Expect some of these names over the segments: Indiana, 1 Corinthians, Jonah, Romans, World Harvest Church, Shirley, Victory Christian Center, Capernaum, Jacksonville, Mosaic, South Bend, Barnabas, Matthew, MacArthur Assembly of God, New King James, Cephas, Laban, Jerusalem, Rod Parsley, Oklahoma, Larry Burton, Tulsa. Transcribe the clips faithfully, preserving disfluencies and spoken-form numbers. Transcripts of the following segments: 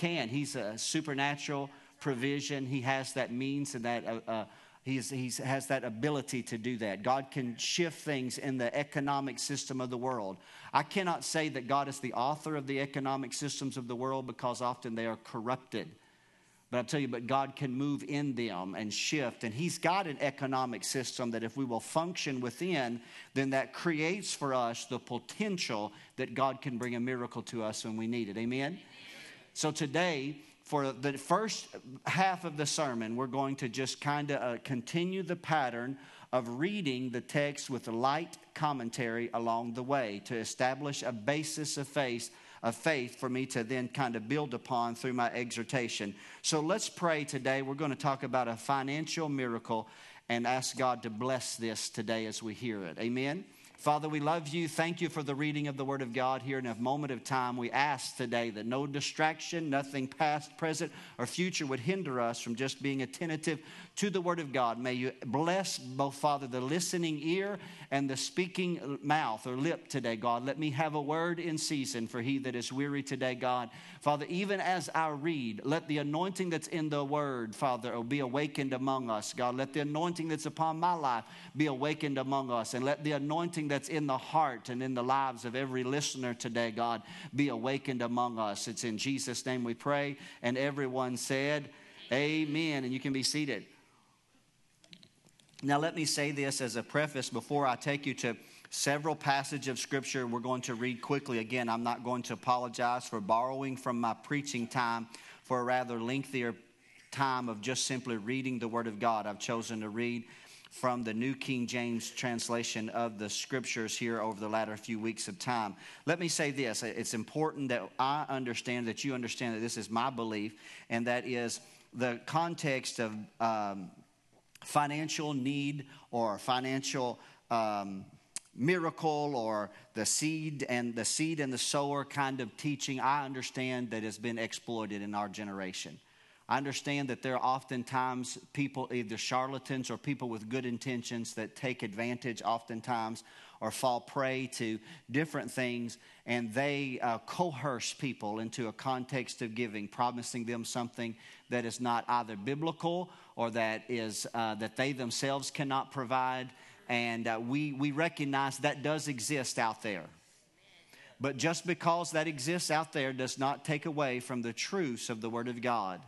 can. He's a supernatural provision. He has that means and that uh, uh, he's, he's has that ability to do that. God can shift things in the economic system of the world. I cannot say that God is the author of the economic systems of the world, because often they are corrupted. But I'll tell you, but God can move in them and shift. And he's got an economic system that if we will function within, then that creates for us the potential that God can bring a miracle to us when we need it. Amen? Amen. So today, for the first half of the sermon, we're going to just kind of uh, continue the pattern of reading the text with a light commentary along the way to establish a basis of faith of faith for me to then kind of build upon through my exhortation. So let's pray today. We're going to talk about a financial miracle and ask God to bless this today as we hear it. Amen. Father, we love you. Thank you for the reading of the Word of God here in a moment of time. We ask today that no distraction, nothing past, present, or future would hinder us from just being attentive to the Word of God. May you bless both, Father, the listening ear and the speaking mouth or lip today, God. Let me have a word in season for he that is weary today, God. Father, even as I read, let the anointing that's in the Word, Father, be awakened among us, God. Let the anointing that's upon my life be awakened among us, and let the anointing that's in the heart and in the lives of every listener today, God, be awakened among us. It's in Jesus' name we pray. And everyone said, amen. And you can be seated. Now let me say this as a preface before I take you to several passages of Scripture we're going to read quickly. Again, I'm not going to apologize for borrowing from my preaching time for a rather lengthier time of just simply reading the Word of God. I've chosen to read from the New King James translation of the Scriptures here over the latter few weeks of time. Let me say this. It's important that I understand, that you understand that this is my belief, and that is the context of um, financial need or financial um, miracle or the seed and the seed and the sower kind of teaching. I understand that has been exploited in our generation. I understand that there are oftentimes people, either charlatans or people with good intentions, that take advantage oftentimes or fall prey to different things, and they uh, coerce people into a context of giving, promising them something that is not either biblical or that is uh, that they themselves cannot provide. And uh, we, we recognize that does exist out there. But just because that exists out there does not take away from the truths of the Word of God,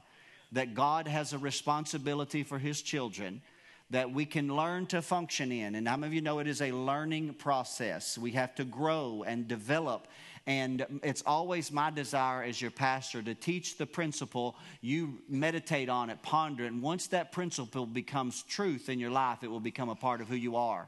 that God has a responsibility for his children that we can learn to function in. And how many of you know it is a learning process? We have to grow and develop. And it's always my desire as your pastor to teach the principle. You meditate on it, ponder it. And once that principle becomes truth in your life, it will become a part of who you are.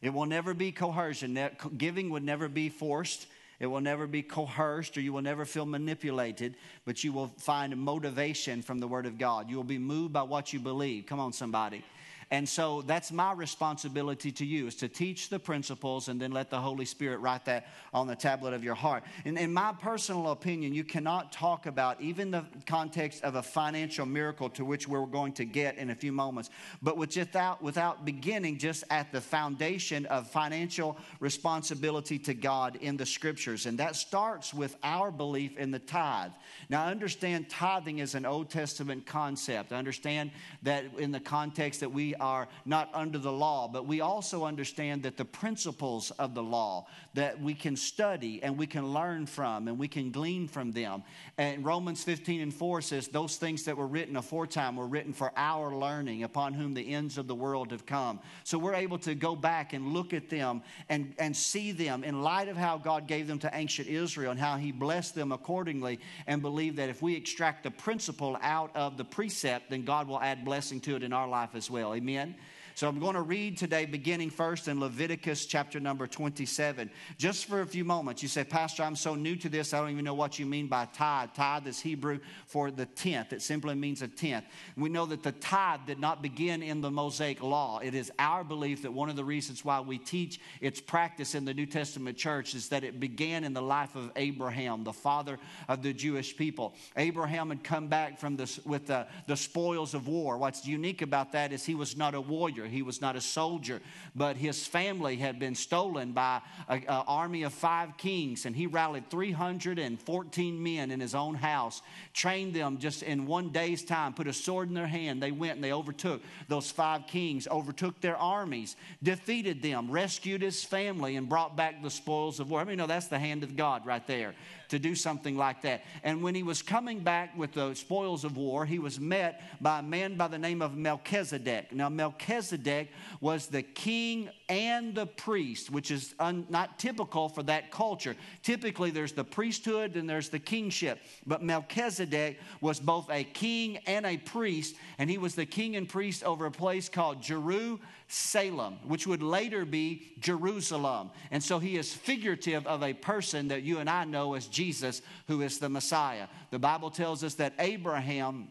It will never be coercion. Giving would never be forced. It will never be coerced, or you will never feel manipulated, but you will find motivation from the Word of God. You will be moved by what you believe. Come on, somebody. And so that's my responsibility to you, is to teach the principles and then let the Holy Spirit write that on the tablet of your heart. And in my personal opinion, you cannot talk about even the context of a financial miracle, to which we're going to get in a few moments, but without, without beginning just at the foundation of financial responsibility to God in the Scriptures. And that starts with our belief in the tithe. Now, I understand tithing is an Old Testament concept. I understand that in the context that we are not under the law, but we also understand that the principles of the law that we can study and we can learn from and we can glean from them. And Romans fifteen and four says, those things that were written aforetime were written for our learning, upon whom the ends of the world have come. So we're able to go back and look at them and, and see them in light of how God gave them to ancient Israel and how he blessed them accordingly, and believe that if we extract the principle out of the precept, then God will add blessing to it in our life as well. Amen. So I'm going to read today, beginning first in Leviticus chapter number twenty-seven. Just for a few moments. You say, Pastor, I'm so new to this, I don't even know what you mean by tithe. Tithe is Hebrew for the tenth. It simply means a tenth. We know that the tithe did not begin in the Mosaic law. It is our belief that one of the reasons why we teach its practice in the New Testament church is that it began in the life of Abraham, the father of the Jewish people. Abraham had come back from this with the, the spoils of war. What's unique about that is he was not a warrior. warrior. He was not a soldier, but his family had been stolen by an army of five kings, and he rallied three hundred fourteen men in his own house, trained them just in one day's time, put a sword in their hand. They went and they overtook those five kings, overtook their armies, defeated them, rescued his family, and brought back the spoils of war. I mean, no, that's the hand of God right there to do something like that. And when he was coming back with the spoils of war, he was met by a man by the name of Melchizedek. Now, Melchizedek was the king and the priest, which is un, not typical for that culture. Typically, there's the priesthood and there's the kingship. But Melchizedek was both a king and a priest, and he was the king and priest over a place called Jerusalem, which would later be Jerusalem. And so he is figurative of a person that you and I know as Jesus. Jesus, who is the Messiah. The Bible tells us that Abraham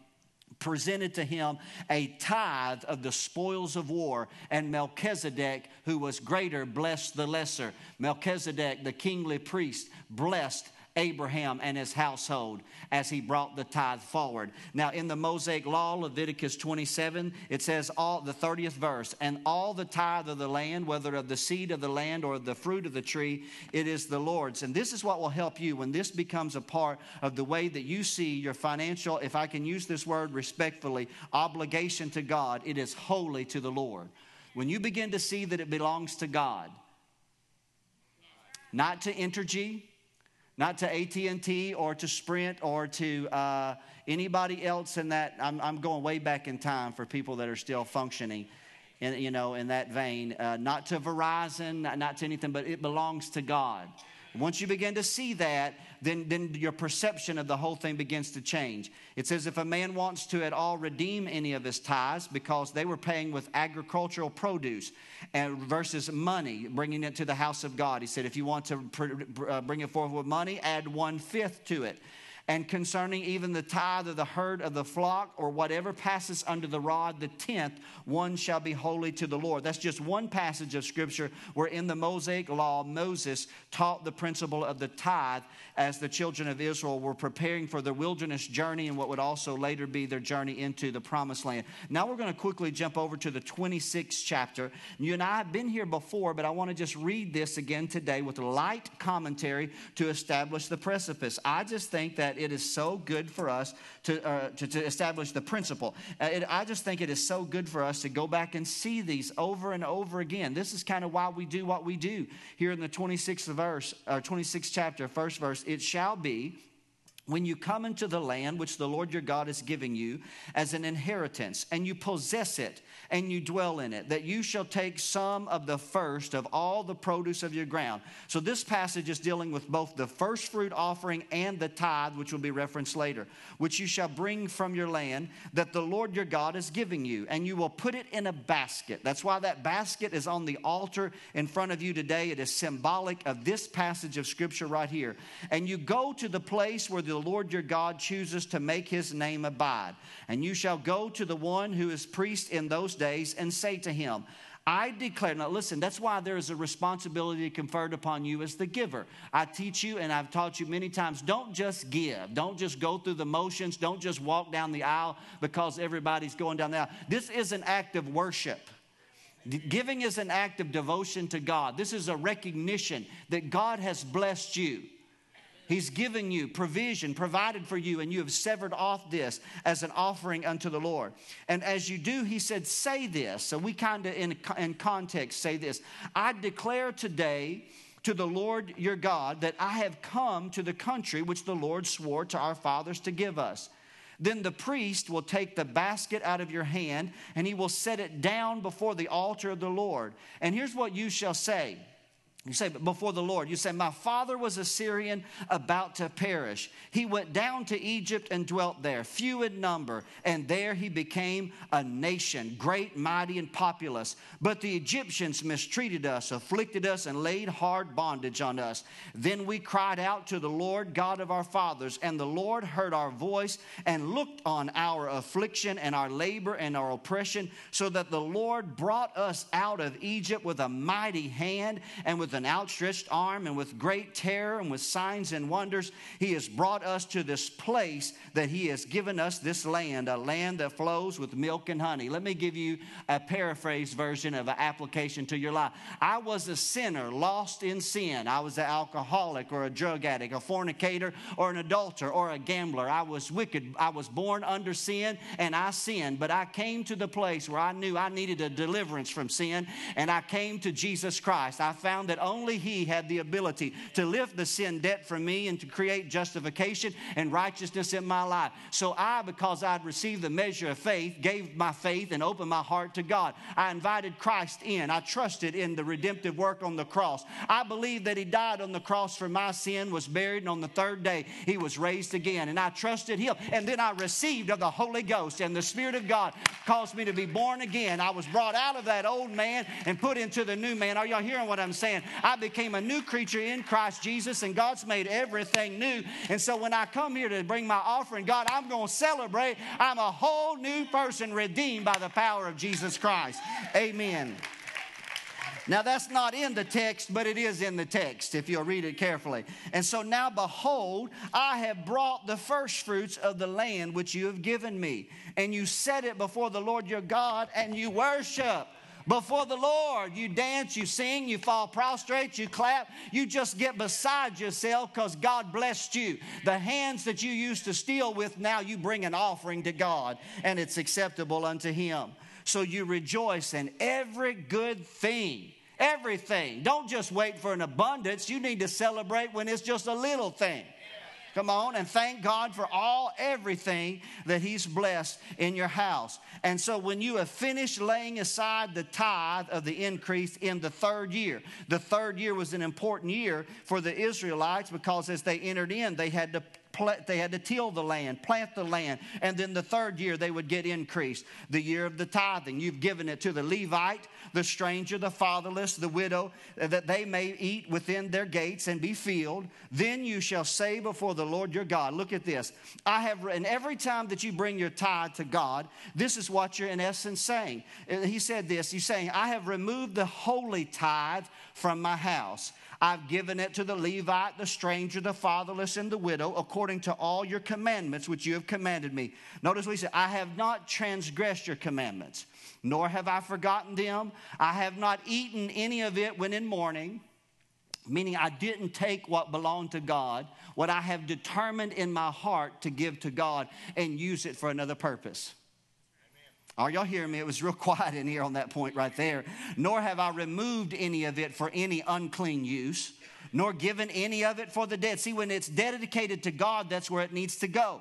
presented to him a tithe of the spoils of war, and Melchizedek, who was greater, blessed the lesser. Melchizedek, the kingly priest, blessed Abraham and his household as he brought the tithe forward. Now, in the Mosaic Law, Leviticus twenty-seven, it says, all the thirtieth verse, and all the tithe of the land, whether of the seed of the land or the fruit of the tree, it is the Lord's. And this is what will help you when this becomes a part of the way that you see your financial, if I can use this word respectfully, obligation to God. It is holy to the Lord. When you begin to see that it belongs to God, not to Entergy, not to A T and T or to Sprint or to uh, anybody else in that. I'm, I'm going way back in time for people that are still functioning, in, you know, in that vein. Uh, not to Verizon, not, not to anything, but it belongs to God. Once you begin to see that, then, then your perception of the whole thing begins to change. It says, if a man wants to at all redeem any of his tithes, because they were paying with agricultural produce and versus money, bringing it to the house of God. He said, if you want to bring it forth with money, add one-fifth to it. And concerning even the tithe of the herd of the flock or whatever passes under the rod, the tenth, one shall be holy to the Lord. That's just one passage of Scripture where in the Mosaic Law, Moses taught the principle of the tithe as the children of Israel were preparing for their wilderness journey and what would also later be their journey into the promised land. Now we're going to quickly jump over to the twenty-sixth chapter. You and I have been here before, but I want to just read this again today with light commentary to establish the precipice. I just think that it is so good for us to, uh, to, to establish the principle. Uh, it, I just think it is so good for us to go back and see these over and over again. This is kind of why we do what we do. Here in the twenty-sixth verse, or twenty-sixth chapter, first verse, it shall be when you come into the land which the Lord your God is giving you as an inheritance, and you possess it, and you dwell in it, that you shall take some of the first of all the produce of your ground. So this passage is dealing with both the first fruit offering and the tithe, which will be referenced later, which you shall bring from your land that the Lord your God is giving you, and you will put it in a basket. That's why that basket is on the altar in front of you today. It is symbolic of this passage of Scripture right here. And you go to the place where the the Lord your God chooses to make his name abide. And you shall go to the one who is priest in those days and say to him, I declare. Now listen, that's why there is a responsibility conferred upon you as the giver. I teach you, and I've taught you many times, don't just give. Don't just go through the motions. Don't just walk down the aisle because everybody's going down the aisle. This is an act of worship. Giving is an act of devotion to God. This is a recognition that God has blessed you. He's given you provision, provided for you, and you have severed off this as an offering unto the Lord. And as you do, he said, say this. So we kind of, in, in context, say this. I declare today to the Lord your God that I have come to the country which the Lord swore to our fathers to give us. Then the priest will take the basket out of your hand, and he will set it down before the altar of the Lord. And here's what you shall say. You say, but before the Lord, you say, my father was a Syrian about to perish. He went down to Egypt and dwelt there, few in number, and there he became a nation, great, mighty, and populous. But the Egyptians mistreated us, afflicted us, and laid hard bondage on us. Then we cried out to the Lord God of our fathers, and the Lord heard our voice and looked on our affliction and our labor and our oppression, so that the Lord brought us out of Egypt with a mighty hand and with with an outstretched arm and with great terror and with signs and wonders, he has brought us to this place that he has given us, this land, a land that flows with milk and honey. Let me give you a paraphrased version of an application to your life. I was a sinner, lost in sin. I was an alcoholic or a drug addict, a fornicator or an adulterer or a gambler. I was wicked. I was born under sin and I sinned, but I came to the place where I knew I needed a deliverance from sin, and I came to Jesus Christ. I found that only he had the ability to lift the sin debt from me and to create justification and righteousness in my life. So I, because I'd received the measure of faith, gave my faith and opened my heart to God. I invited Christ in. I trusted in the redemptive work on the cross. I believed that he died on the cross for my sin, was buried, and on the third day he was raised again. And I trusted him. And then I received of the Holy Ghost, and the Spirit of God caused me to be born again. I was brought out of that old man and put into the new man. Are y'all hearing what I'm saying? I became a new creature in Christ Jesus, and God's made everything new. And so when I come here to bring my offering, God, I'm going to celebrate. I'm a whole new person redeemed by the power of Jesus Christ. Amen. Now, that's not in the text, but it is in the text, if you'll read it carefully. And so now, behold, I have brought the first fruits of the land which you have given me. And you set it before the Lord your God, and you worship before the Lord. You dance, you sing, you fall prostrate, you clap. You just get beside yourself because God blessed you. The hands that you used to steal with, now you bring an offering to God, and it's acceptable unto him. So you rejoice in every good thing, everything. Don't just wait for an abundance. You need to celebrate when it's just a little thing. Come on, and thank God for all, everything that he's blessed in your house. And so when you have finished laying aside the tithe of the increase in the third year, the third year was an important year for the Israelites because as they entered in, they had to They had to till the land, plant the land, and then the third year they would get increased. The year of the tithing, you've given it to the Levite, the stranger, the fatherless, the widow, that they may eat within their gates and be filled. Then you shall say before the Lord your God, look at this. I have, and every time that you bring your tithe to God, this is what you're in essence saying. He said this, he's saying, I have removed the holy tithe from my house. I've given it to the Levite, the stranger, the fatherless, and the widow, according to all your commandments which you have commanded me. Notice what he said, I have not transgressed your commandments, nor have I forgotten them. I have not eaten any of it when in mourning, meaning I didn't take what belonged to God, what I have determined in my heart to give to God and use it for another purpose. Are y'all hearing me? It was real quiet in here on that point right there. Nor have I removed any of it for any unclean use, nor given any of it for the dead. See, when it's dedicated to God, that's where it needs to go.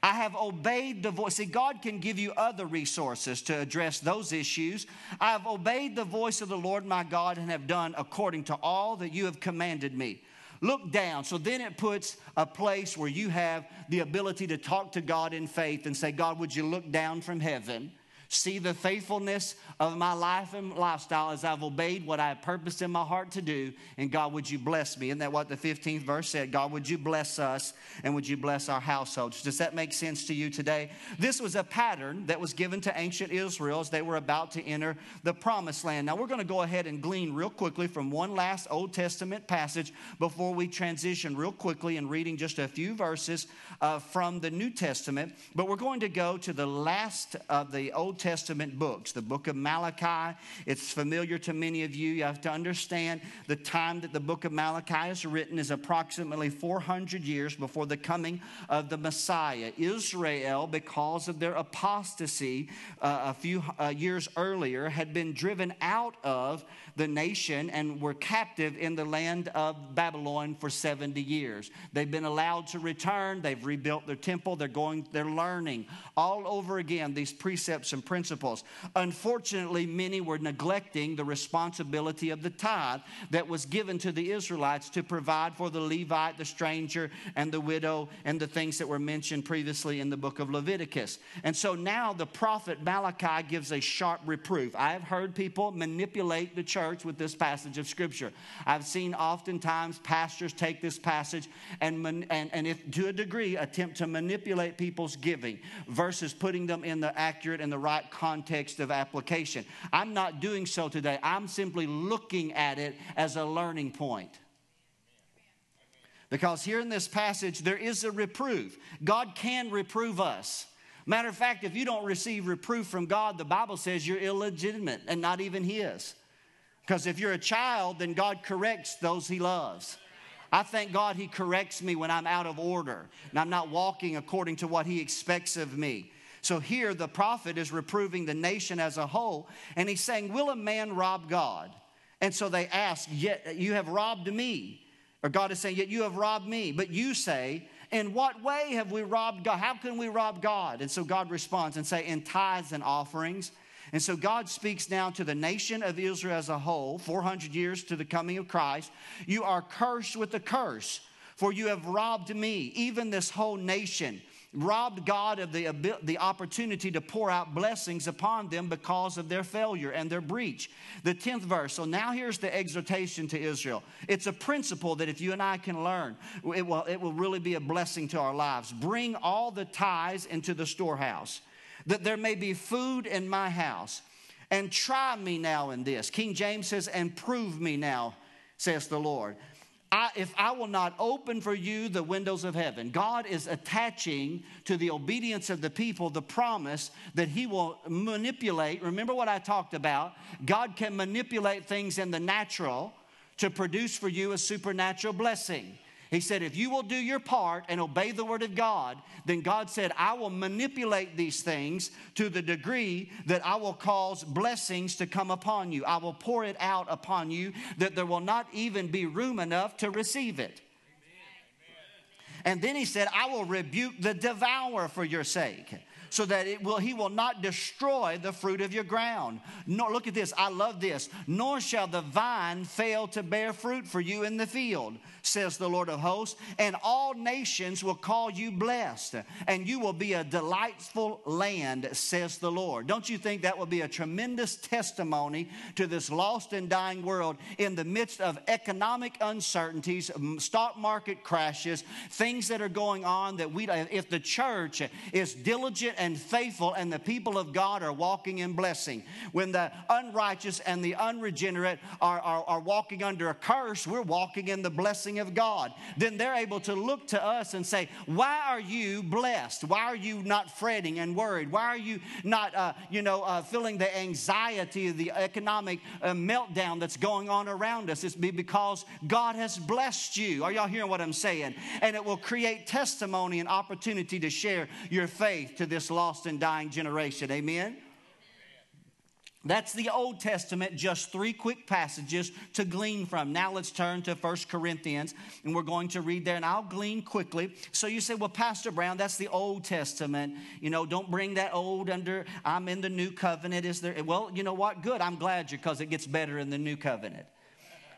I have obeyed the voice. See, God can give you other resources to address those issues. I have obeyed the voice of the Lord my God and have done according to all that you have commanded me. Look down. So then it puts a place where you have the ability to talk to God in faith and say, God, would you look down from heaven, see the faithfulness of my life and lifestyle as I've obeyed what I have purposed in my heart to do, and God, would you bless me? Isn't that what the fifteenth verse said? God, would you bless us, and would you bless our households? Does that make sense to you today? This was a pattern that was given to ancient Israel as they were about to enter the promised land. Now, we're going to go ahead and glean real quickly from one last Old Testament passage before we transition real quickly in reading just a few verses uh, from the New Testament, but we're going to go to the last of the Old Testament Testament books, the book of Malachi. It's familiar to many of you. You have to understand the time that the book of Malachi is written is approximately four hundred years before the coming of the Messiah. Israel, because of their apostasy uh, a few uh, years earlier, had been driven out of the nation and were captive in the land of Babylon for seventy years. They've been allowed to return. They've rebuilt their temple. They're going, they're learning all over again these precepts and principles. Unfortunately, many were neglecting the responsibility of the tithe that was given to the Israelites to provide for the Levite, the stranger, and the widow, and the things that were mentioned previously in the book of Leviticus. And so now the prophet Malachi gives a sharp reproof. I have heard people manipulate the church with this passage of Scripture. I've seen oftentimes pastors take this passage and, and, and if to a degree, attempt to manipulate people's giving versus putting them in the accurate and the right right context of application. I'm not doing so today. I'm simply looking at it as a learning point. Because here in this passage, there is a reproof. God can reprove us. Matter of fact, if you don't receive reproof from God, the Bible says you're illegitimate and not even His. Because if you're a child, then God corrects those He loves. I thank God He corrects me when I'm out of order and I'm not walking according to what He expects of me. So here the prophet is reproving the nation as a whole, and he's saying, will a man rob God? And so they ask, yet you have robbed me. Or God is saying, yet you have robbed me. But you say, in what way have we robbed God? How can we rob God? And so God responds and say, in tithes and offerings. And so God speaks now to the nation of Israel as a whole, four hundred years to the coming of Christ. You are cursed with a curse, for you have robbed me, even this whole nation. Robbed God of the, the opportunity to pour out blessings upon them because of their failure and their breach. The tenth verse. So now here's the exhortation to Israel. It's a principle that if you and I can learn, it will, it will really be a blessing to our lives. Bring all the tithes into the storehouse, that there may be food in my house. And try me now in this. King James says, and prove me now, says the Lord. I, if I will not open for you the windows of heaven. God is attaching to the obedience of the people the promise that He will manipulate. Remember what I talked about. God can manipulate things in the natural to produce for you a supernatural blessing. He said, if you will do your part and obey the word of God, then God said, I will manipulate these things to the degree that I will cause blessings to come upon you. I will pour it out upon you that there will not even be room enough to receive it. Amen. And then He said, I will rebuke the devourer for your sake, so that it will, he will not destroy the fruit of your ground. Nor, look at this. I love this. Nor shall the vine fail to bear fruit for you in the field, says the Lord of hosts. And all nations will call you blessed, and you will be a delightful land, says the Lord. Don't you think that will be a tremendous testimony to this lost and dying world in the midst of economic uncertainties, stock market crashes, things that are going on that we, if the church is diligent and faithful and the people of God are walking in blessing. When the unrighteous and the unregenerate are, are, are walking under a curse, we're walking in the blessing of God. Then they're able to look to us and say, why are you blessed? Why are you not fretting and worried? Why are you not, uh, you know, uh, feeling the anxiety of the economic uh, meltdown that's going on around us? It's because God has blessed you. Are y'all hearing what I'm saying? And it will create testimony and opportunity to share your faith to this lost and dying generation. Amen? That's the Old Testament, just three quick passages to glean from. Now let's turn to First Corinthians, and we're going to read there, and I'll glean quickly. So you say, well, Pastor Brown, that's the Old Testament. You know, don't bring that old under, I'm in the New Covenant. Is there? Well, you know what? Good, I'm glad you're, because it gets better in the New Covenant.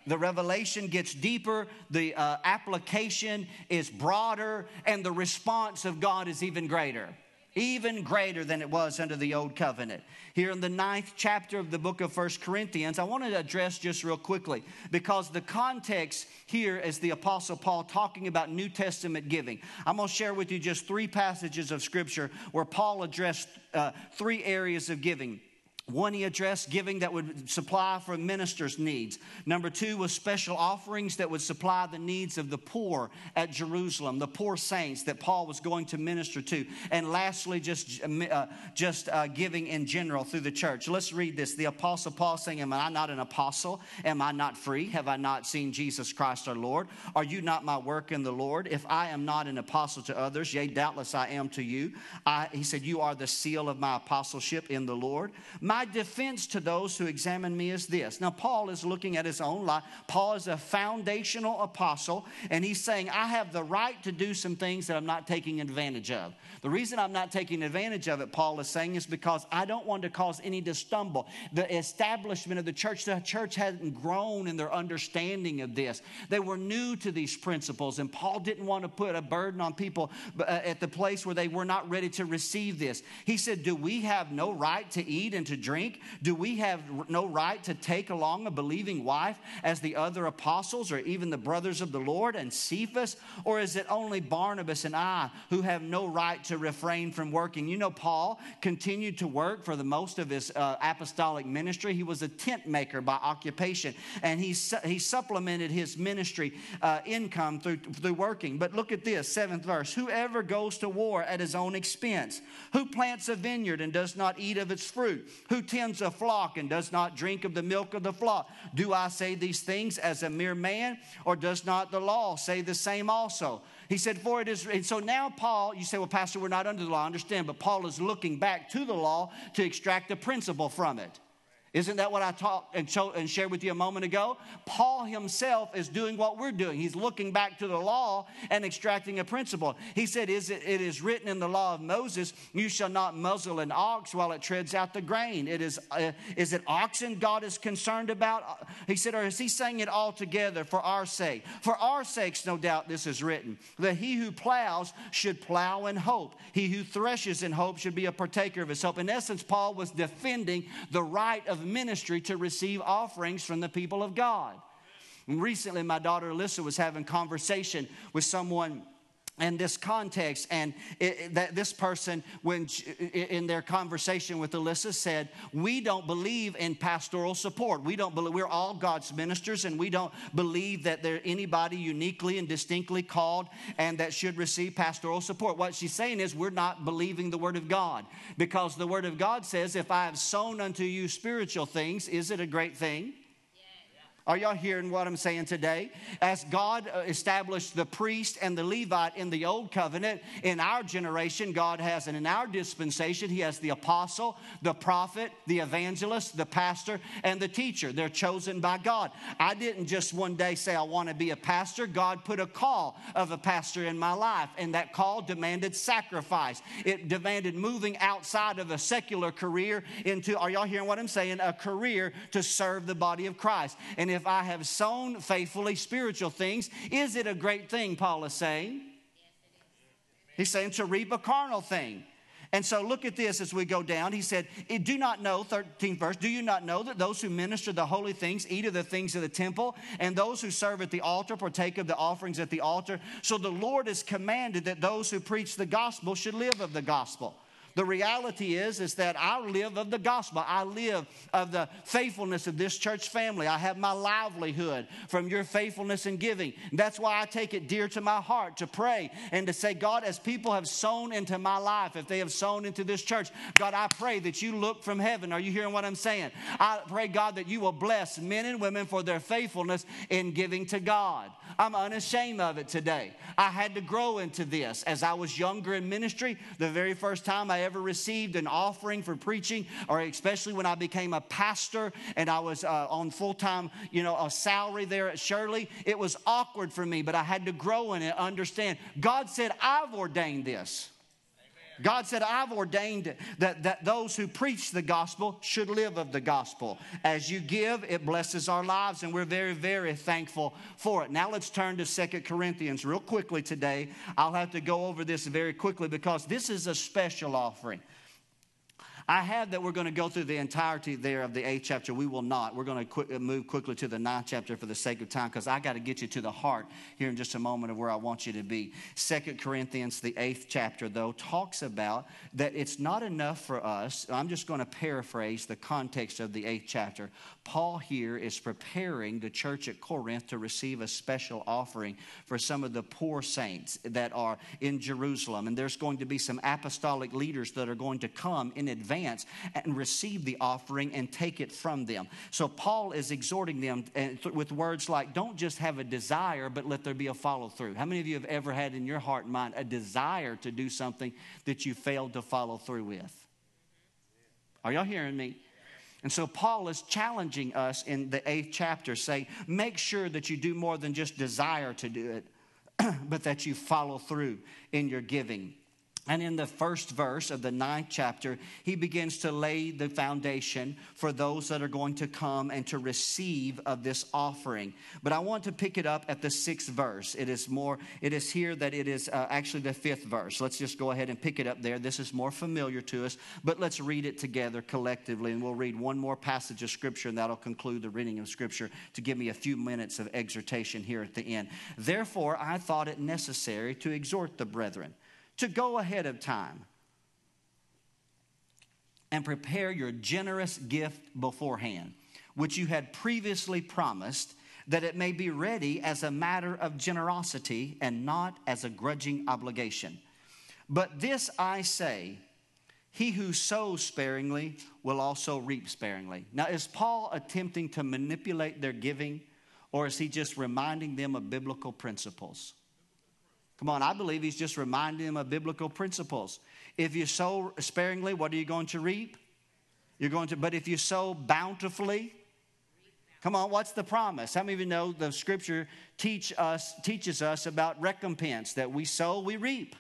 The revelation gets deeper, the uh, application is broader, and the response of God is even greater. Even greater than it was under the Old Covenant. Here in the ninth chapter of the book of First Corinthians, I want to address just real quickly, because the context here is the Apostle Paul talking about New Testament giving. I'm going to share with you just three passages of Scripture where Paul addressed uh, three areas of giving. One, he addressed giving that would supply for ministers' needs. Number two was special offerings that would supply the needs of the poor at Jerusalem, the poor saints that Paul was going to minister to. And lastly, just, uh, just uh, giving in general through the church. Let's read this. The Apostle Paul saying, am I not an apostle? Am I not free? Have I not seen Jesus Christ our Lord? Are you not my work in the Lord? If I am not an apostle to others, yea, doubtless I am to you. I, he said, you are the seal of my apostleship in the Lord. My My defense to those who examine me is this. Now, Paul is looking at his own life. Paul is a foundational apostle, and he's saying, I have the right to do some things that I'm not taking advantage of. The reason I'm not taking advantage of it, Paul is saying, is because I don't want to cause any to stumble. The establishment of the church, the church hadn't grown in their understanding of this. They were new to these principles, and Paul didn't want to put a burden on people at the place where they were not ready to receive this. He said, do we have no right to eat and to drink? drink? Do we have no right to take along a believing wife as the other apostles or even the brothers of the Lord and Cephas? Or is it only Barnabas and I who have no right to refrain from working? You know, Paul continued to work for the most of his uh, apostolic ministry. He was a tent maker by occupation, and he su- he supplemented his ministry uh, income through, through working. But look at this, seventh verse. Whoever goes to war at his own expense, who plants a vineyard and does not eat of its fruit, who tends a flock and does not drink of the milk of the flock. Do I say these things as a mere man, or does not the law say the same also? He said, for it is, and so now Paul, you say, well, Pastor, we're not under the law. I understand, but Paul is looking back to the law to extract the principle from it. Isn't that what I taught and, cho- and shared with you a moment ago? Paul himself is doing what we're doing. He's looking back to the law and extracting a principle. He said, is it, it is written in the law of Moses, you shall not muzzle an ox while it treads out the grain. It is, uh, is it oxen God is concerned about? He said, or is he saying it all together for our sake? For our sakes, no doubt, this is written, that he who plows should plow in hope. He who threshes in hope should be a partaker of his hope. In essence, Paul was defending the right of ministry to receive offerings from the people of God. Recently, my daughter Alyssa was having conversation with someone in this context, and it, it, that this person, when she, in their conversation with Alyssa, said, "We don't believe in pastoral support. We don't believe we're all God's ministers, and we don't believe that there anybody uniquely and distinctly called and that should receive pastoral support." What she's saying is, we're not believing the Word of God, because the Word of God says, "If I have sown unto you spiritual things, is it a great thing?" Are y'all hearing what I'm saying today? As God established the priest and the Levite in the old covenant, in our generation, God has, and in our dispensation, he has the apostle, the prophet, the evangelist, the pastor, and the teacher. They're chosen by God. I didn't just one day say I want to be a pastor. God put a call of a pastor in my life, and that call demanded sacrifice. It demanded moving outside of a secular career into, are y'all hearing what I'm saying, a career to serve the body of Christ. And if I have sown faithfully spiritual things, is it a great thing, Paul is saying? He's saying to reap a carnal thing. And so look at this as we go down. He said, do not know, thirteenth verse, do you not know that those who minister the holy things eat of the things of the temple, and those who serve at the altar partake of the offerings at the altar? So the Lord has commanded that those who preach the gospel should live of the gospel. The reality is, is that I live of the gospel. I live of the faithfulness of this church family. I have my livelihood from your faithfulness and giving. That's why I take it dear to my heart to pray and to say, God, as people have sown into my life, if they have sown into this church, God, I pray that you look from heaven. Are you hearing what I'm saying? I pray, God, that you will bless men and women for their faithfulness in giving to God. I'm unashamed of it today. I had to grow into this. As I was younger in ministry, the very first time I ever received an offering for preaching, or especially when I became a pastor and I was uh, on full-time, you know, a salary there at Shirley, it was awkward for me, but I had to grow in it, understand. God said, I've ordained this. God said, I've ordained that, that those who preach the gospel should live of the gospel. As you give, it blesses our lives, and we're very, very thankful for it. Now let's turn to Second Corinthians real quickly today. I'll have to go over this very quickly because this is a special offering. I have that we're going to go through the entirety there of the eighth chapter. We will not. We're going to quick, move quickly to the ninth chapter for the sake of time, because I got to get you to the heart here in just a moment of where I want you to be. Second Corinthians, the eighth chapter, though, talks about that it's not enough for us. I'm just going to paraphrase the context of the eighth chapter. Paul here is preparing the church at Corinth to receive a special offering for some of the poor saints that are in Jerusalem. And there's going to be some apostolic leaders that are going to come in advance and receive the offering and take it from them. So Paul is exhorting them with words like, don't just have a desire, but let there be a follow through. How many of you have ever had in your heart and mind a desire to do something that you failed to follow through with? Are y'all hearing me? And so Paul is challenging us in the eighth chapter, saying, make sure that you do more than just desire to do it, but that you follow through in your giving. And in the first verse of the ninth chapter, he begins to lay the foundation for those that are going to come and to receive of this offering. But I want to pick it up at the sixth verse. It is more, it is here that it is uh, actually the fifth verse. Let's just go ahead and pick it up there. This is more familiar to us, but let's read it together collectively, and we'll read one more passage of Scripture, and that'll conclude the reading of Scripture to give me a few minutes of exhortation here at the end. Therefore, I thought it necessary to exhort the brethren to go ahead of time and prepare your generous gift beforehand, which you had previously promised, that it may be ready as a matter of generosity and not as a grudging obligation. But this I say, he who sows sparingly will also reap sparingly. Now, is Paul attempting to manipulate their giving, or is he just reminding them of biblical principles? Come on, I believe he's just reminding them of biblical principles. If you sow sparingly, what are you going to reap? You're going to, but if you sow bountifully, come on, what's the promise? How many of you know the Scripture teach us, teaches us about recompense, that we sow, we reap?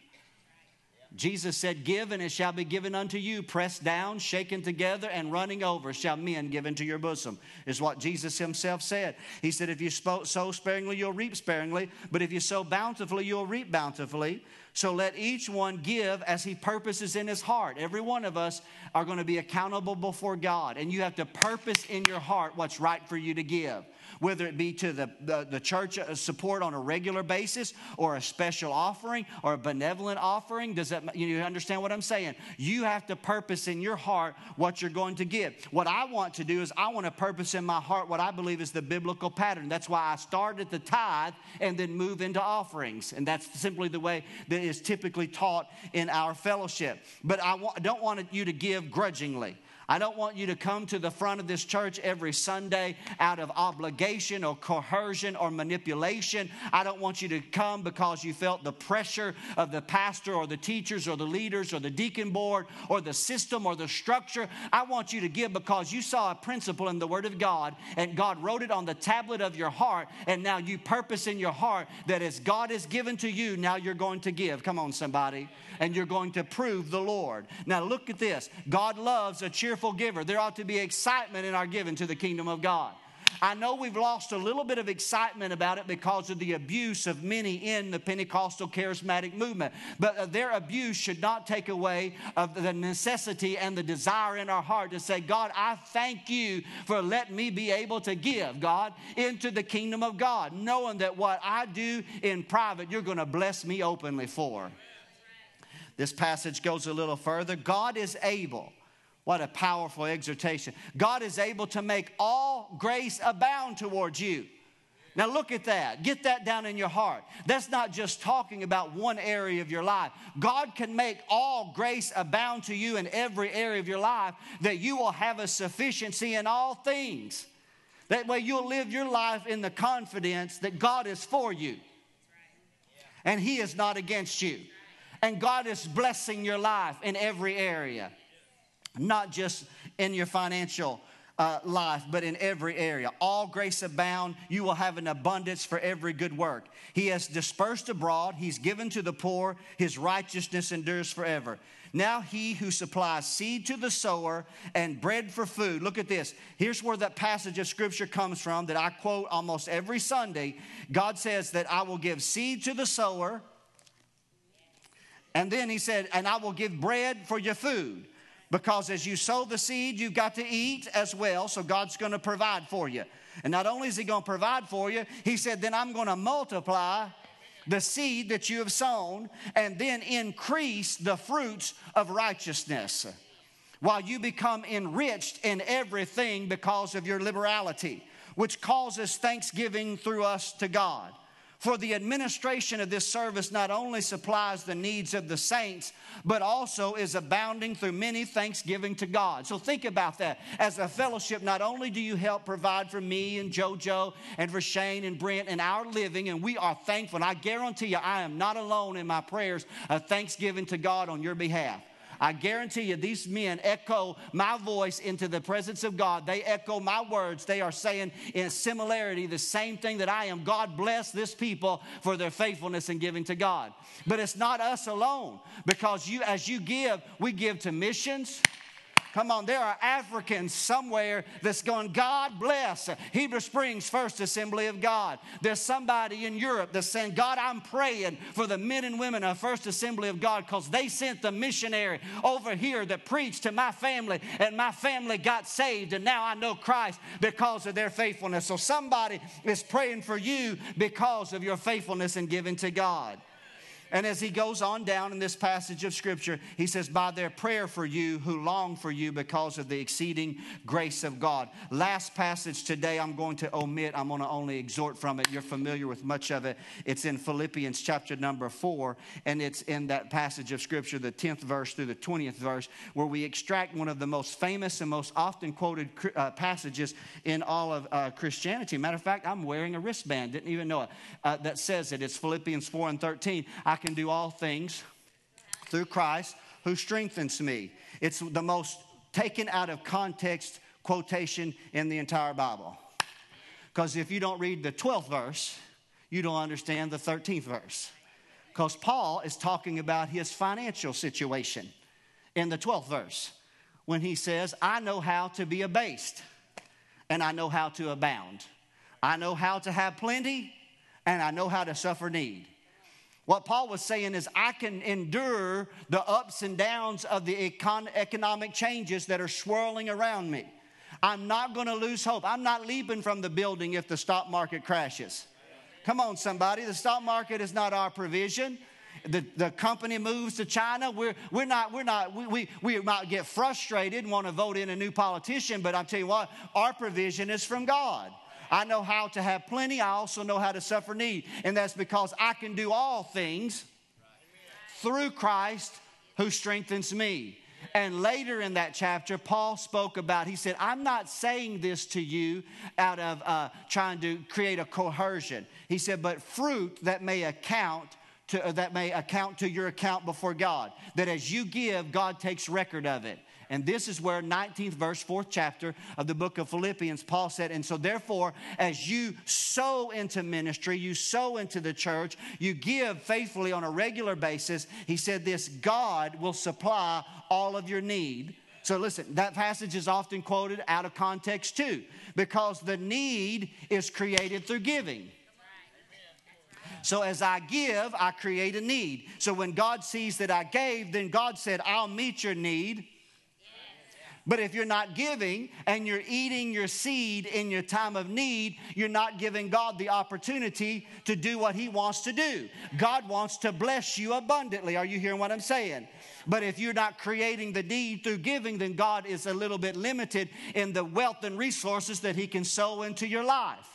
Jesus said, give, and it shall be given unto you, pressed down, shaken together, and running over shall men give into your bosom, is what Jesus himself said. He said, if you sow sparingly, you'll reap sparingly, but if you sow bountifully, you'll reap bountifully. So let each one give as he purposes in his heart. Every one of us are going to be accountable before God, and you have to purpose in your heart what's right for you to give, whether it be to the, the, the church support on a regular basis, or a special offering, or a benevolent offering. Does that, you understand what I'm saying? You have to purpose in your heart what you're going to give. What I want to do is I want to purpose in my heart what I believe is the biblical pattern. That's why I start at the tithe and then move into offerings, and that's simply the way that is typically taught in our fellowship. But I wa- don't want you to give grudgingly. I don't want you to come to the front of this church every Sunday out of obligation or coercion or manipulation. I don't want you to come because you felt the pressure of the pastor or the teachers or the leaders or the deacon board or the system or the structure. I want you to give because you saw a principle in the Word of God, and God wrote it on the tablet of your heart, and now you purpose in your heart that as God has given to you, now you're going to give. Come on, somebody. And you're going to prove the Lord. Now look at this. God loves a cheerful giver. There ought to be excitement in our giving to the kingdom of God. I know we've lost a little bit of excitement about it because of the abuse of many in the Pentecostal charismatic movement, but their abuse should not take away of the necessity and the desire in our heart to say, God, I thank you for letting me be able to give, God, into the kingdom of God, knowing that what I do in private, you're going to bless me openly for. This passage goes a little further. God is able. What a powerful exhortation. God is able to make all grace abound towards you. Now look at that. Get that down in your heart. That's not just talking about one area of your life. God can make all grace abound to you in every area of your life, that you will have a sufficiency in all things. That way you'll live your life in the confidence that God is for you. And He is not against you. And God is blessing your life in every area. Not just in your financial uh, life, but in every area. All grace abound. You will have an abundance for every good work. He has dispersed abroad. He's given to the poor. His righteousness endures forever. Now He who supplies seed to the sower and bread for food. Look at this. Here's where that passage of Scripture comes from that I quote almost every Sunday. God says that I will give seed to the sower. And then He said, and I will give bread for your food. Because as you sow the seed, you've got to eat as well, so God's going to provide for you. And not only is He going to provide for you, He said, then I'm going to multiply the seed that you have sown and then increase the fruits of righteousness while you become enriched in everything because of your liberality, which causes thanksgiving through us to God. For the administration of this service not only supplies the needs of the saints, but also is abounding through many thanksgiving to God. So think about that. As a fellowship, not only do you help provide for me and JoJo and for Shane and Brent and our living, and we are thankful. And I guarantee you, I am not alone in my prayers of thanksgiving to God on your behalf. I guarantee you these men echo my voice into the presence of God. They echo my words. They are saying in similarity the same thing that I am. God bless this people for their faithfulness and giving to God. But it's not us alone, because you, as you give, we give to missions. Come on, there are Africans somewhere that's going, God bless Heber Springs First Assembly of God. There's somebody in Europe that's saying, God, I'm praying for the men and women of First Assembly of God because they sent the missionary over here that preached to my family, and my family got saved, and now I know Christ because of their faithfulness. So somebody is praying for you because of your faithfulness and giving to God. And as he goes on down in this passage of Scripture, he says, by their prayer for you who long for you because of the exceeding grace of God. Last passage today I'm going to omit. I'm going to only exhort from it. You're familiar with much of it. It's in Philippians chapter number four, and it's in that passage of Scripture, the tenth verse through the twentieth verse, where we extract one of the most famous and most often quoted uh, passages in all of uh, Christianity. Matter of fact, I'm wearing a wristband. Didn't even know it. Uh, that says it. It's Philippians four and thirteen. I I can do all things through Christ who strengthens me. It's the most taken out of context quotation in the entire Bible. Because if you don't read the twelfth verse, you don't understand the thirteenth verse. Because Paul is talking about his financial situation in the twelfth verse when he says, I know how to be abased and I know how to abound. I know how to have plenty and I know how to suffer need. What Paul was saying is, I can endure the ups and downs of the econ- economic changes that are swirling around me. I'm not going to lose hope. I'm not leaping from the building if the stock market crashes. Come on, somebody. The stock market is not our provision. The, the company moves to China. We're, we're not, we're not, we, we, we might get frustrated and want to vote in a new politician, but I'll tell you what, our provision is from God. I know how to have plenty. I also know how to suffer need. And that's because I can do all things through Christ who strengthens me. And later in that chapter, Paul spoke about, he said, I'm not saying this to you out of uh, trying to create a coercion. He said, but fruit that may account to, uh, that may account to your account before God. That as you give, God takes record of it. And this is where nineteenth verse, fourth chapter of the book of Philippians, Paul said, and so therefore, as you sow into ministry, you sow into the church, you give faithfully on a regular basis, he said this, God will supply all of your need. So listen, that passage is often quoted out of context too, because the need is created through giving. So as I give, I create a need. So when God sees that I gave, then God said, I'll meet your need. But if you're not giving and you're eating your seed in your time of need, you're not giving God the opportunity to do what He wants to do. God wants to bless you abundantly. Are you hearing what I'm saying? But if you're not creating the need through giving, then God is a little bit limited in the wealth and resources that He can sow into your life.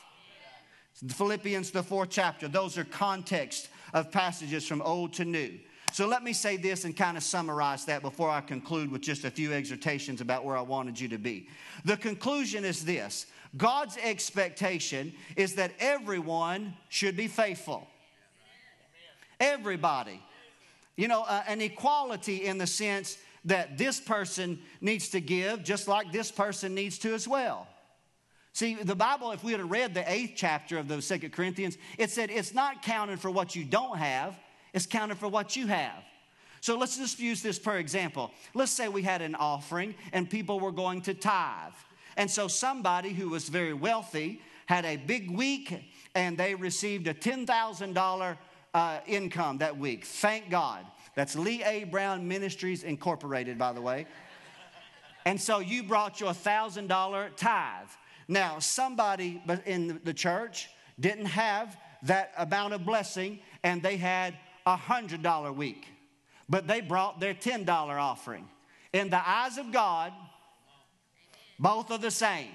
Philippians, the fourth chapter, those are context of passages from old to new. So let me say this and kind of summarize that before I conclude with just a few exhortations about where I wanted you to be. The conclusion is this. God's expectation is that everyone should be faithful. Everybody. You know, uh, an equality in the sense that this person needs to give just like this person needs to as well. See, the Bible, if we had read the eighth chapter of the Second Corinthians, it said it's not counted for what you don't have. It's counted for what you have. So let's just use this per example. Let's say we had an offering and people were going to tithe. And so somebody who was very wealthy had a big week and they received a ten thousand dollars uh, income that week. Thank God. That's Lee A. Brown Ministries Incorporated, by the way. And so you brought your one thousand dollars tithe. Now, somebody in the church didn't have that amount of blessing and they had a one hundred dollars week, but they brought their ten dollars offering. In the eyes of God, both are the same.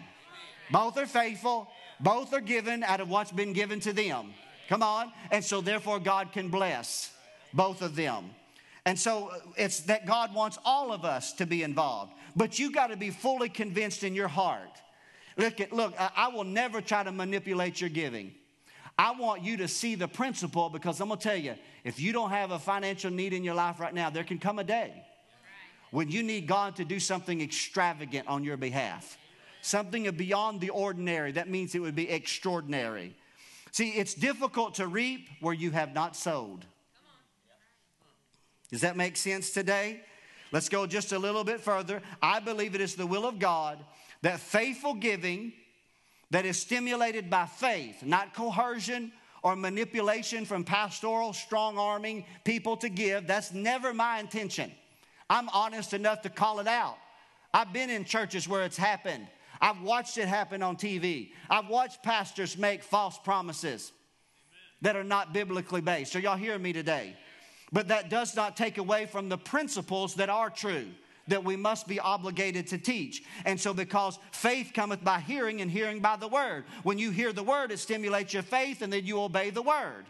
Both are faithful. Both are given out of what's been given to them. Come on. And so therefore God can bless both of them. And so it's that God wants all of us to be involved, but you got to be fully convinced in your heart. Look, at, look, I will never try to manipulate your giving. I want you to see the principle, because I'm going to tell you, if you don't have a financial need in your life right now, there can come a day when you need God to do something extravagant on your behalf, something beyond the ordinary, that means it would be extraordinary. See, it's difficult to reap where you have not sowed. Does that make sense today? Let's go just a little bit further. I believe it is the will of God that faithful giving that is stimulated by faith, not coercion or manipulation from pastoral strong-arming people to give. That's never my intention. I'm honest enough to call it out. I've been in churches where it's happened. I've watched it happen on T V. I've watched pastors make false promises that are not biblically based. Are y'all hearing me today? But that does not take away from the principles that are true, that we must be obligated to teach. And so because faith cometh by hearing and hearing by the word. When you hear the word, it stimulates your faith and then you obey the word.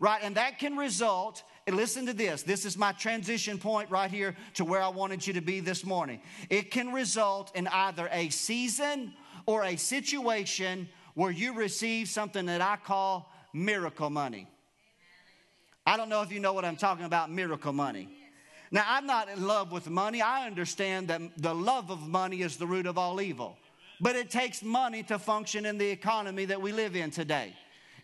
Right? And that can result, and listen to this. This is my transition point right here to where I wanted you to be this morning. It can result in either a season or a situation where you receive something that I call miracle money. I don't know if you know what I'm talking about, miracle money. Now, I'm not in love with money. I understand that the love of money is the root of all evil. But it takes money to function in the economy that we live in today.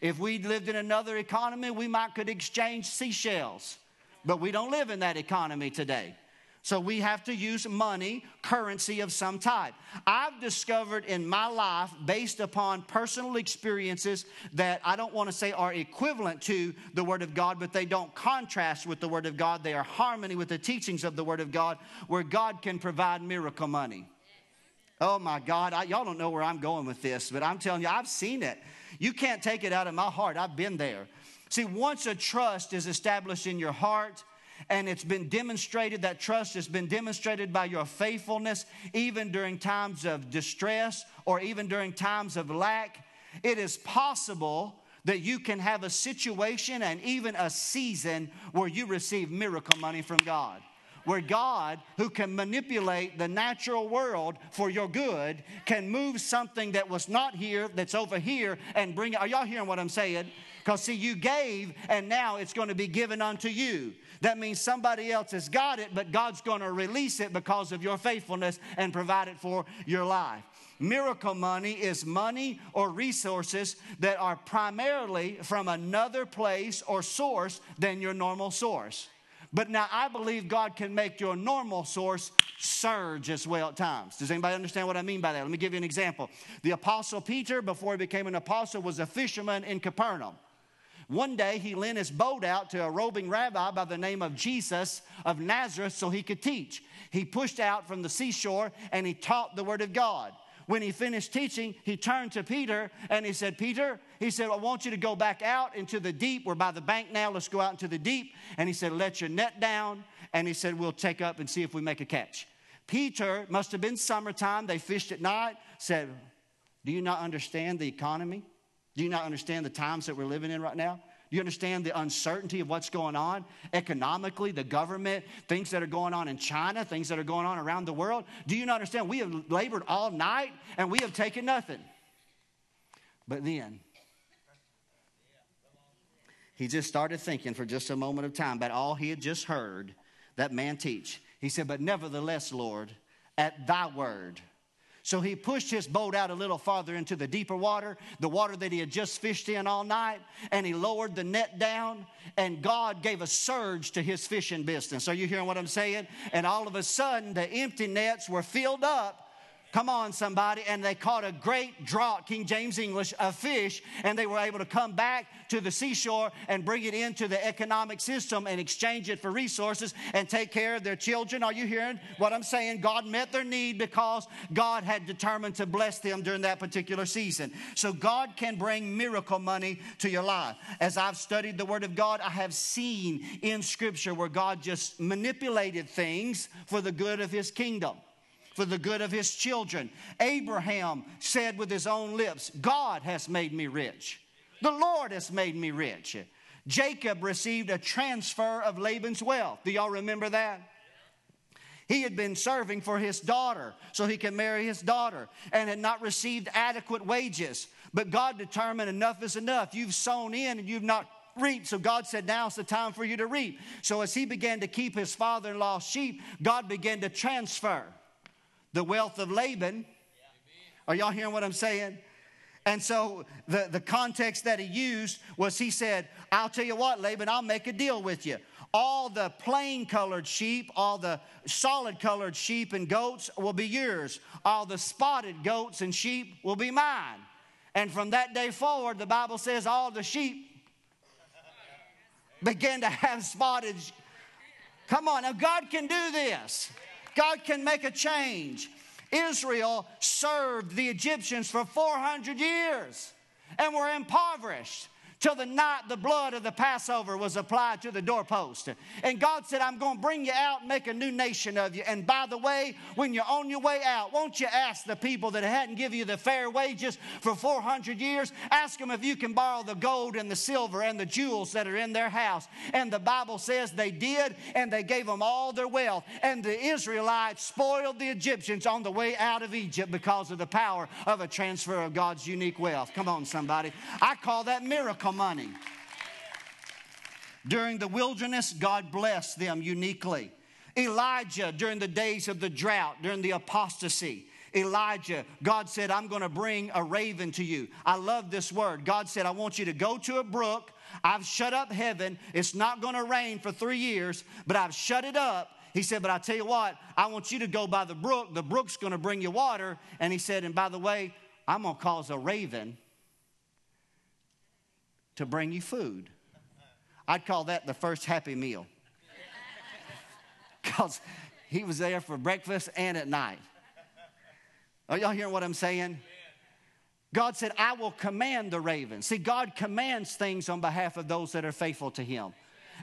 If we lived in another economy, we might could exchange seashells. But we don't live in that economy today. So we have to use money, currency of some type. I've discovered in my life, based upon personal experiences that I don't want to say are equivalent to the Word of God, but they don't contrast with the Word of God. They are harmony with the teachings of the Word of God, where God can provide miracle money. Oh my God, I, y'all don't know where I'm going with this, but I'm telling you, I've seen it. You can't take it out of my heart. I've been there. See, once a trust is established in your heart, and it's been demonstrated, that trust has been demonstrated by your faithfulness, even during times of distress or even during times of lack. It is possible that you can have a situation and even a season where you receive miracle money from God. Where God, who can manipulate the natural world for your good, can move something that was not here, that's over here, and bring it. Are y'all hearing what I'm saying? Because, see, you gave, and now it's going to be given unto you. That means somebody else has got it, but God's going to release it because of your faithfulness and provide it for your life. Miracle money is money or resources that are primarily from another place or source than your normal source. But now I believe God can make your normal source surge as well at times. Does anybody understand what I mean by that? Let me give you an example. The Apostle Peter, before he became an apostle, was a fisherman in Capernaum. One day he lent his boat out to a roving rabbi by the name of Jesus of Nazareth so he could teach. He pushed out from the seashore and he taught the Word of God. When he finished teaching, he turned to Peter and he said, Peter, he said, I want you to go back out into the deep. We're by the bank now. Let's go out into the deep. And he said, let your net down. And he said, we'll take up and see if we make a catch. Peter, must have been summertime. They fished at night. Said, do you not understand the economy? Do you not understand the times that we're living in right now? Do you understand the uncertainty of what's going on economically, the government, things that are going on in China, things that are going on around the world? Do you not understand? We have labored all night and we have taken nothing. But then he just started thinking for just a moment of time about all he had just heard that man teach. He said, but nevertheless, Lord, at thy word. So he pushed his boat out a little farther into the deeper water, the water that he had just fished in all night, and he lowered the net down, and God gave a surge to his fishing business. Are you hearing what I'm saying? And all of a sudden, the empty nets were filled up. Come on, somebody. And they caught a great draught, King James English, of fish, and they were able to come back to the seashore and bring it into the economic system and exchange it for resources and take care of their children. Are you hearing what I'm saying? God met their need because God had determined to bless them during that particular season. So God can bring miracle money to your life. As I've studied the Word of God, I have seen in Scripture where God just manipulated things for the good of His kingdom, for the good of His children. Abraham said with his own lips, God has made me rich. The Lord has made me rich. Jacob received a transfer of Laban's wealth. Do y'all remember that? He had been serving for his daughter so he could marry his daughter and had not received adequate wages. But God determined enough is enough. You've sown in and you've not reap. So God said, now's the time for you to reap. So as he began to keep his father-in-law's sheep, God began to transfer the wealth of Laban. Are y'all hearing what I'm saying? And so the, the context that he used was he said, I'll tell you what, Laban, I'll make a deal with you. All the plain-colored sheep, all the solid-colored sheep and goats will be yours. All the spotted goats and sheep will be mine. And from that day forward, the Bible says all the sheep began to have spotted. Come on, now God can do this. God can make a change. Israel served the Egyptians for four hundred years and were impoverished till the night the blood of the Passover was applied to the doorpost. And God said, I'm going to bring you out and make a new nation of you. And by the way, when you're on your way out, won't you ask the people that hadn't given you the fair wages for four hundred years, ask them if you can borrow the gold and the silver and the jewels that are in their house. And the Bible says they did, and they gave them all their wealth. And the Israelites spoiled the Egyptians on the way out of Egypt because of the power of a transfer of God's unique wealth. Come on, somebody. I call that miracle money. During the wilderness, God blessed them uniquely. Elijah, during the days of the drought, during the apostasy, Elijah, God said, I'm going to bring a raven to you. I love this word. God said, I want you to go to a brook. I've shut up heaven. It's not going to rain for three years, but I've shut it up. He said, but I tell you what, I want you to go by the brook. The brook's going to bring you water. And he said, and by the way, I'm going to cause a raven to bring you food. I'd call that the first happy meal. Because he was there for breakfast and at night. Are y'all hearing what I'm saying? God said, I will command the raven. See, God commands things on behalf of those that are faithful to him.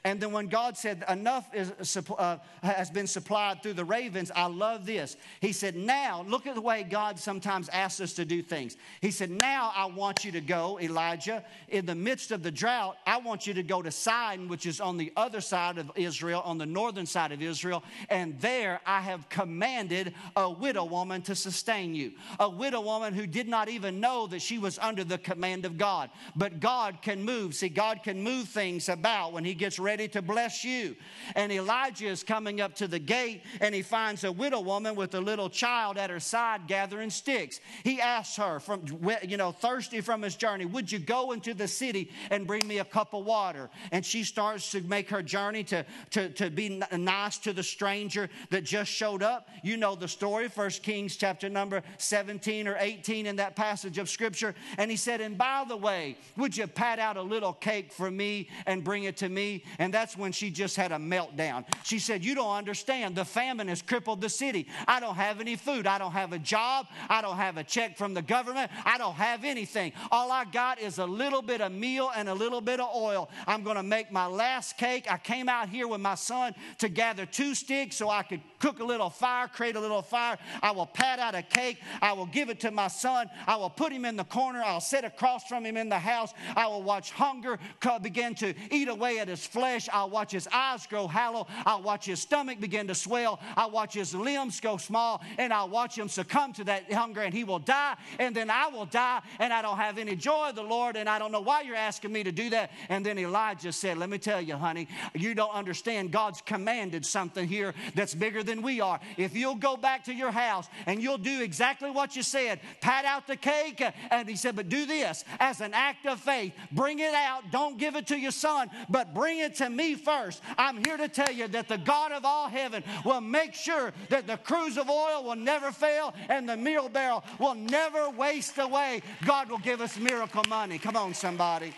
And then when God said enough is, uh, has been supplied through the ravens, I love this. He said, now, look at the way God sometimes asks us to do things. He said, now I want you to go, Elijah, in the midst of the drought, I want you to go to Sidon, which is on the other side of Israel, on the northern side of Israel, and there I have commanded a widow woman to sustain you. A widow woman who did not even know that she was under the command of God. But God can move. See, God can move things about when he gets ready. Ready to bless you. And Elijah is coming up to the gate, and he finds a widow woman with a little child at her side gathering sticks. He asks her, from you know, thirsty from his journey, would you go into the city and bring me a cup of water? And she starts to make her journey to, to, to be nice to the stranger that just showed up. You know the story, First Kings chapter number seventeen or eighteen in that passage of Scripture. And he said, and by the way, would you pat out a little cake for me and bring it to me? And that's when she just had a meltdown. She said, you don't understand. The famine has crippled the city. I don't have any food. I don't have a job. I don't have a check from the government. I don't have anything. All I got is a little bit of meal and a little bit of oil. I'm going to make my last cake. I came out here with my son to gather two sticks so I could cook a little fire, create a little fire. I will pat out a cake. I will give it to my son. I will put him in the corner. I'll sit across from him in the house. I will watch hunger begin to eat away at his flesh. I'll watch his eyes grow hollow. I'll watch his stomach begin to swell. I'll watch his limbs go small, and I'll watch him succumb to that hunger, and he will die, and then I will die, and I don't have any joy of the Lord, and I don't know why you're asking me to do that. And then Elijah said, let me tell you, honey, you don't understand. God's commanded something here that's bigger than we are. If you'll go back to your house, and you'll do exactly what you said, pat out the cake, and he said, but do this as an act of faith. Bring it out. Don't give it to your son, but bring it to to me first. I'm here to tell you that the God of all heaven will make sure that the cruse of oil will never fail and the meal barrel will never waste away. God will give us miracle money. Come on, somebody.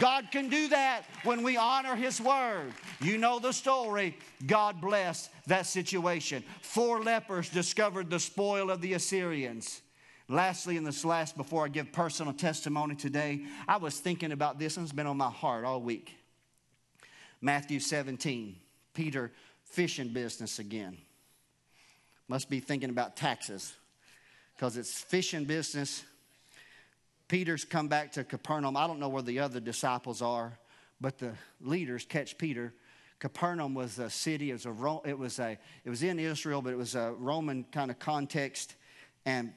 God can do that when we honor his word. You know the story. God blessed that situation. Four lepers discovered the spoil of the Assyrians. Lastly, in this last, before I give personal testimony today, I was thinking about this, and it's been on my heart all week. Matthew seventeen, Peter fishing business again. Must be thinking about taxes because it's fishing business. Peter's come back to Capernaum. I don't know where the other disciples are, but the leaders catch Peter. Capernaum was a city. It was, a, it was, a, it was in Israel, but it was a Roman kind of context. And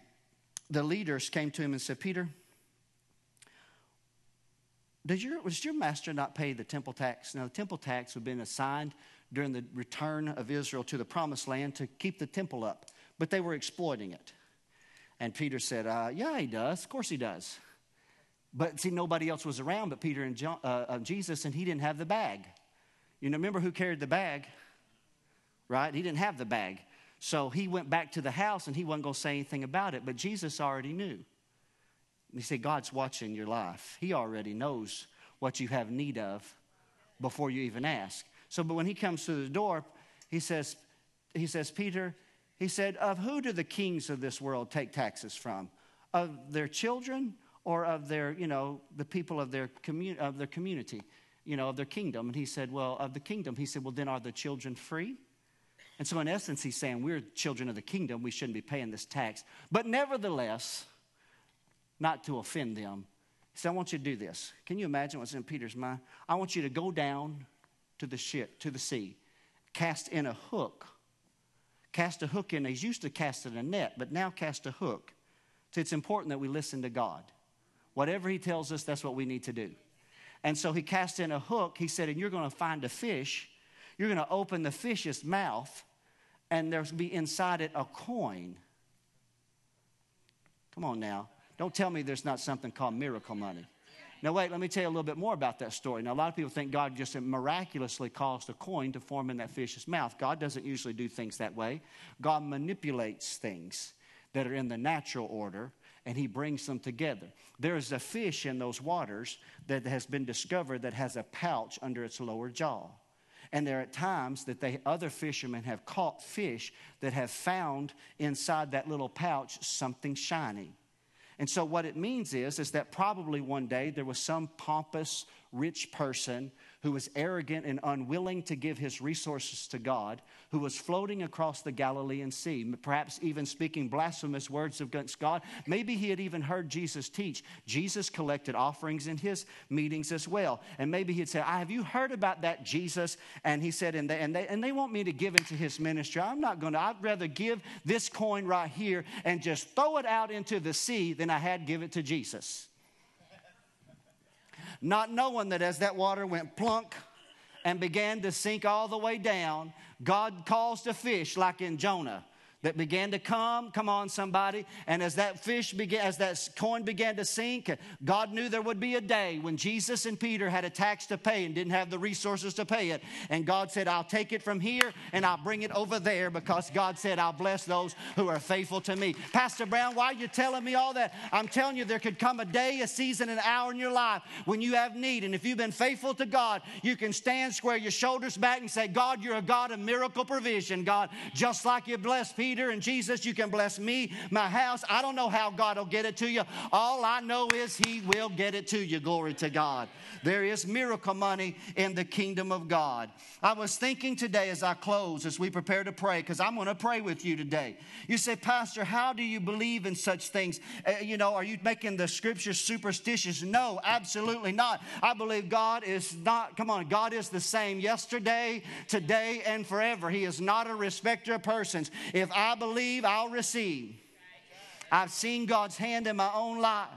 the leaders came to him and said, Peter, Does your, was your master not pay the temple tax? Now, the temple tax would have been assigned during the return of Israel to the promised land to keep the temple up, but they were exploiting it. And Peter said, uh, yeah, he does. Of course he does. But see, nobody else was around but Peter and John, uh, Jesus, and he didn't have the bag. You know, remember who carried the bag, right? He didn't have the bag. So he went back to the house, and he wasn't going to say anything about it, but Jesus already knew. He said, God's watching your life. He already knows what you have need of before you even ask. So, but when he comes to the door, he says, he says, Peter, he said, of who do the kings of this world take taxes from? Of their children or of their, you know, the people of their, commun- of their community, you know, of their kingdom? And he said, well, of the kingdom. He said, well, then are the children free? And so in essence, he's saying, we're children of the kingdom. We shouldn't be paying this tax. But nevertheless, not to offend them. He said, I want you to do this. Can you imagine what's in Peter's mind? I want you to go down to the ship, to the sea, cast in a hook. Cast a hook in. They used to cast in a net, but now cast a hook. So it's important that we listen to God. Whatever he tells us, that's what we need to do. And so he cast in a hook. He said, and you're going to find a fish. You're going to open the fish's mouth, and there's going to be inside it a coin. Come on now. Don't tell me there's not something called miracle money. Now, wait, let me tell you a little bit more about that story. Now, a lot of people think God just miraculously caused a coin to form in that fish's mouth. God doesn't usually do things that way. God manipulates things that are in the natural order, and he brings them together. There is a fish in those waters that has been discovered that has a pouch under its lower jaw. And there are times that they, other fishermen have caught fish that have found inside that little pouch something shiny. And so what it means is, is that probably one day there was some pompous, rich person who was arrogant and unwilling to give his resources to God, who was floating across the Galilean Sea, perhaps even speaking blasphemous words against God. Maybe he had even heard Jesus teach. Jesus collected offerings in his meetings as well. And maybe he'd say, have you heard about that Jesus? And he said, and they, and they, and they want me to give into his ministry. I'm not going to. I'd rather give this coin right here and just throw it out into the sea than I had give it to Jesus. Not knowing that as that water went plunk and began to sink all the way down, God caused a fish like in Jonah that began to come, come on somebody, and as that fish began, as that coin began to sink, God knew there would be a day when Jesus and Peter had a tax to pay and didn't have the resources to pay it. And God said, I'll take it from here and I'll bring it over there, because God said, I'll bless those who are faithful to me. Pastor Brown, why are you telling me all that? I'm telling you, there could come a day, a season, an hour in your life when you have need. And if you've been faithful to God, you can stand, square your shoulders back and say, God, you're a God of miracle provision. God, just like you blessed Peter Peter and Jesus, you can bless me, my house. I don't know how God will get it to you. All I know is he will get it to you. Glory to God. There is miracle money in the kingdom of God. I was thinking today as I close, as we prepare to pray, because I'm going to pray with you today. You say, Pastor, how do you believe in such things? Uh, you know, are you making the scriptures superstitious? No, absolutely not. I believe God is not, come on, God is the same yesterday, today, and forever. He is not a respecter of persons. If I I believe, I'll receive. I've seen God's hand in my own life.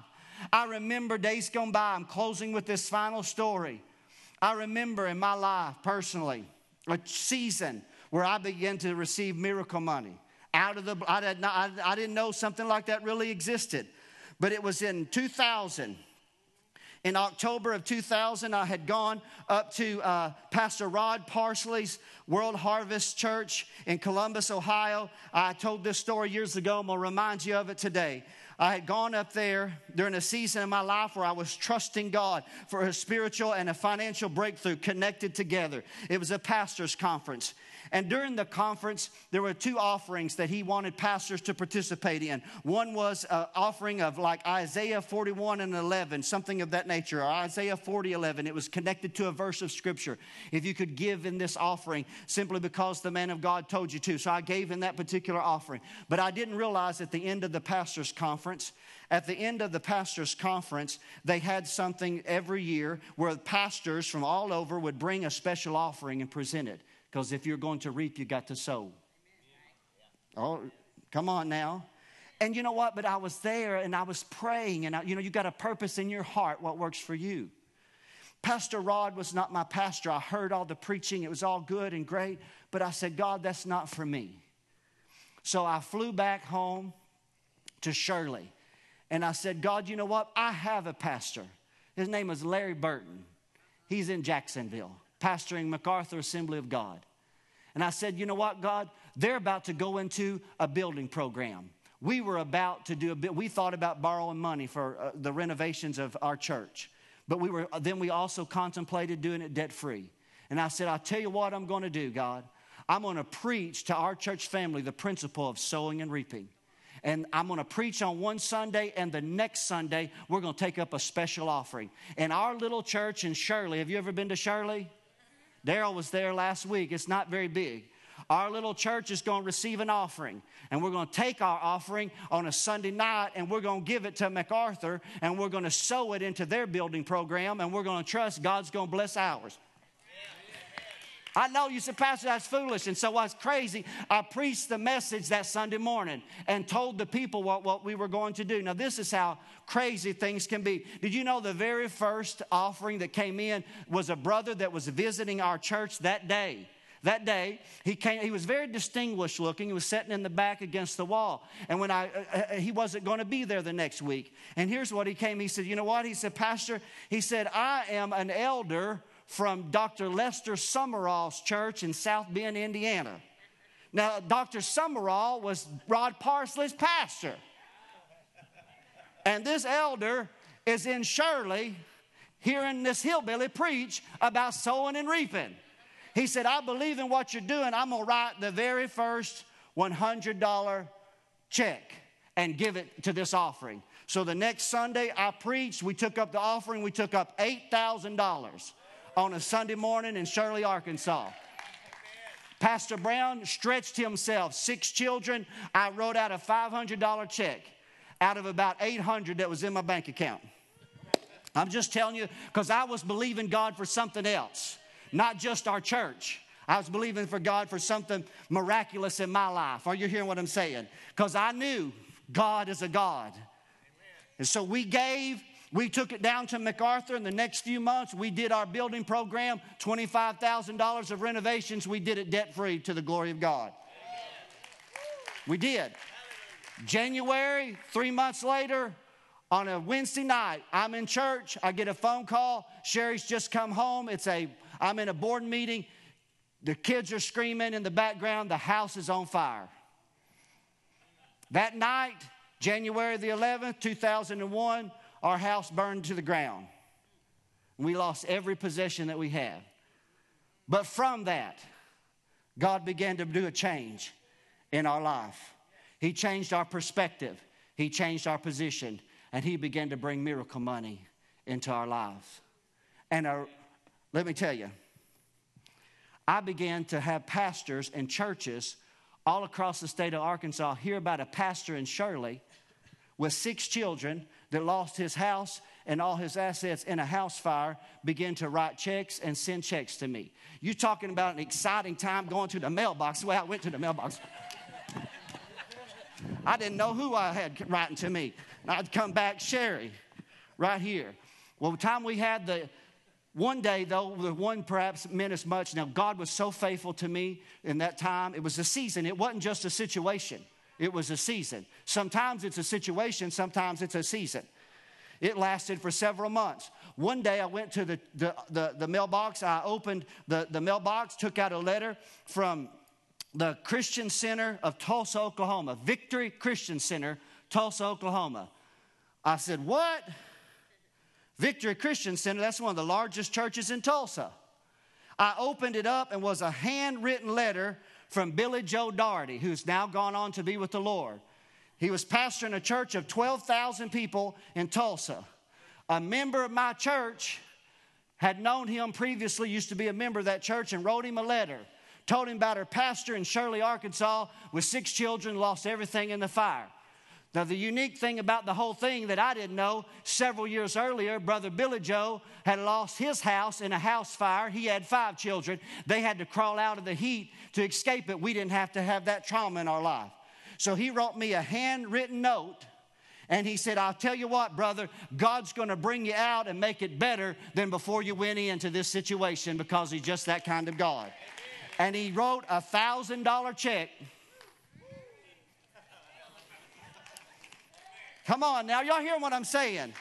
I remember days gone by. I'm closing with this final story. I remember in my life personally a season where I began to receive miracle money. Out of the, I, did not, I, I didn't know something like that really existed. But it was in two thousand. In October of two thousand, I had gone up to uh, Pastor Rod Parsley's World Harvest Church in Columbus, Ohio. I told this story years ago. I'm going to remind you of it today. I had gone up there during a season in my life where I was trusting God for a spiritual and a financial breakthrough connected together. It was a pastor's conference. And during the conference, there were two offerings that he wanted pastors to participate in. One was an offering of like Isaiah forty-one and eleven, something of that nature, or Isaiah forty eleven. It was connected to a verse of Scripture. If you could give in this offering simply because the man of God told you to. So I gave in that particular offering. But I didn't realize at the end of the pastor's conference, at the end of the pastor's conference, they had something every year where pastors from all over would bring a special offering and present it. Because if you're going to reap, you got to sow. Oh, come on now. And you know what? But I was there and I was praying. And, I, you know, you got a purpose in your heart, what works for you. Pastor Rod was not my pastor. I heard all the preaching. It was all good and great. But I said, God, that's not for me. So I flew back home to Shirley. And I said, God, you know what? I have a pastor. His name is Larry Burton. He's in Jacksonville, pastoring MacArthur Assembly of God. And I said, you know what, God? They're about to go into a building program. We were about to do a bit. We thought about borrowing money for uh, the renovations of our church. But we were, then we also contemplated doing it debt-free. And I said, I'll tell you what I'm going to do, God. I'm going to preach to our church family the principle of sowing and reaping. And I'm going to preach on one Sunday, and the next Sunday, we're going to take up a special offering. And our little church in Shirley, have you ever been to Shirley? Daryl was there last week. It's not very big. Our little church is going to receive an offering, and we're going to take our offering on a Sunday night, and we're going to give it to MacArthur, and we're going to sow it into their building program, and we're going to trust God's going to bless ours. Yeah. I know you said, Pastor, that's foolish, and so I was crazy. I preached the message that Sunday morning and told the people what, what we were going to do. Now, this is how crazy things can be. Did you know the very first offering that came in was a brother that was visiting our church that day? That day, he came. He was very distinguished looking. He was sitting in the back against the wall. And when I, uh, he wasn't going to be there the next week. And here's what he came. He said, you know what? He said, Pastor, he said, I am an elder from Doctor Lester Summerall's church in South Bend, Indiana. Now, Doctor Summerall was Rod Parsley's pastor. And this elder is in Shirley hearing this hillbilly preach about sowing and reaping. He said, I believe in what you're doing. I'm going to write the very first one hundred dollar check and give it to this offering. So the next Sunday I preached. We took up the offering. We took up eight thousand dollars on a Sunday morning in Shirley, Arkansas. Pastor Brown stretched himself. Six children. I wrote out a five hundred dollar check out of about eight hundred dollars that was in my bank account. I'm just telling you because I was believing God for something else. Not just our church. I was believing for God for something miraculous in my life. Are you hearing what I'm saying? Because I knew God is a God. Amen. And so we gave. We took it down to MacArthur. In the next few months, we did our building program, twenty-five thousand dollars of renovations. We did it debt-free to the glory of God. Amen. We did. January, three months later, on a Wednesday night, I'm in church. I get a phone call. Sherry's just come home. It's a, I'm in a board meeting. The kids are screaming in the background. The house is on fire. That night, January the eleventh, two thousand one, our house burned to the ground. We lost every possession that we had. But from that, God began to do a change in our life. He changed our perspective. He changed our position. And he began to bring miracle money into our lives. And our, let me tell you, I began to have pastors and churches all across the state of Arkansas hear about a pastor in Shirley with six children that lost his house and all his assets in a house fire, begin to write checks and send checks to me. You're talking about an exciting time going to the mailbox. Well, I went to the mailbox. I didn't know who I had writing to me. I'd come back, Sherry, right here. Well, the time we had the, one day though, the one perhaps meant as much. Now, God was so faithful to me in that time. It was a season. It wasn't just a situation. It was a season. Sometimes it's a situation. Sometimes it's a season. It lasted for several months. One day I went to the, the, the, the mailbox. I opened the, the mailbox, took out a letter from the Christian Center of Tulsa, Oklahoma, Victory Christian Center, Tulsa, Oklahoma. I said, what? Victory Christian Center, that's one of the largest churches in Tulsa. I opened it up and was a handwritten letter from Billy Joe Daugherty, who's now gone on to be with the Lord. He was pastoring a church of twelve thousand people in Tulsa. A member of my church had known him previously, used to be a member of that church, and wrote him a letter. Told him about her pastor in Shirley, Arkansas, with six children, lost everything in the fire. Now, the unique thing about the whole thing that I didn't know, several years earlier, Brother Billy Joe had lost his house in a house fire. He had five children. They had to crawl out of the heat to escape it. We didn't have to have that trauma in our life. So he wrote me a handwritten note And he said, I'll tell you what, brother, God's going to bring you out and make it better than before you went into this situation, because he's just that kind of God. And he wrote a one thousand dollar check. Come on now, y'all hear what I'm saying?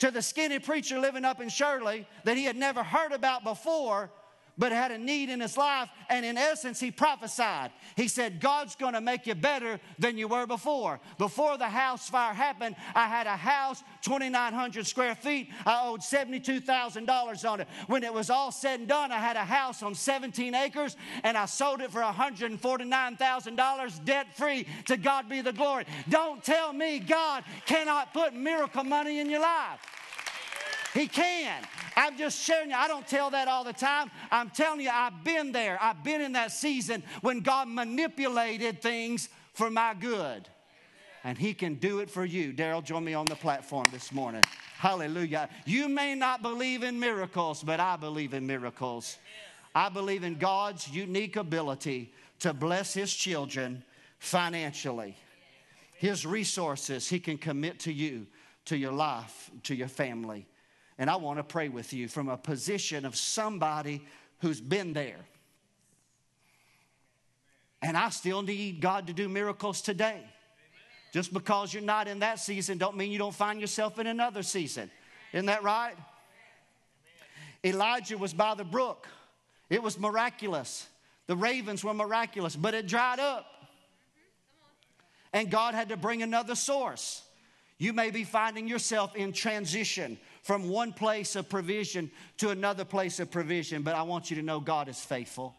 To the skinny preacher living up in Shirley that he had never heard about before, but had a need in his life, and in essence, he prophesied. He said, God's going to make you better than you were before. Before the house fire happened, I had a house, twenty-nine hundred square feet. I owed seventy-two thousand dollars on it. When it was all said and done, I had a house on seventeen acres, and I sold it for one hundred forty-nine thousand dollars debt-free. To God be the glory. Don't tell me God cannot put miracle money in your life. He can. I'm just sharing you. I don't tell that all the time. I'm telling you, I've been there. I've been in that season when God manipulated things for my good. And he can do it for you. Darryl, join me on the platform this morning. Hallelujah. You may not believe in miracles, but I believe in miracles. I believe in God's unique ability to bless his children financially. His resources he can commit to you, to your life, to your family. And I want to pray with you from a position of somebody who's been there. And I still need God to do miracles today. Amen. Just because you're not in that season don't mean you don't find yourself in another season. Isn't that right? Amen. Elijah was by the brook. It was miraculous. The ravens were miraculous, but it dried up. And God had to bring another source. You may be finding yourself in transition from one place of provision to another place of provision, but I want you to know God is faithful.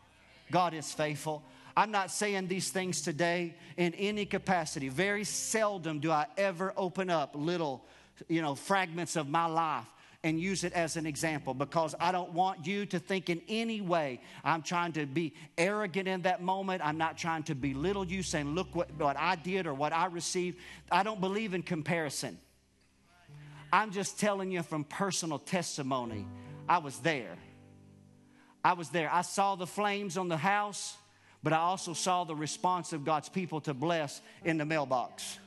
God is faithful. I'm not saying these things today in any capacity. Very seldom do I ever open up little, you know, fragments of my life and use it as an example, because I don't want you to think in any way I'm trying to be arrogant in that moment. I'm not trying to belittle you, saying, look what, what I did or what I received. I don't believe in comparison. I'm just telling you from personal testimony. I was there. I was there. I saw the flames on the house, but I also saw the response of God's people to bless in the mailbox.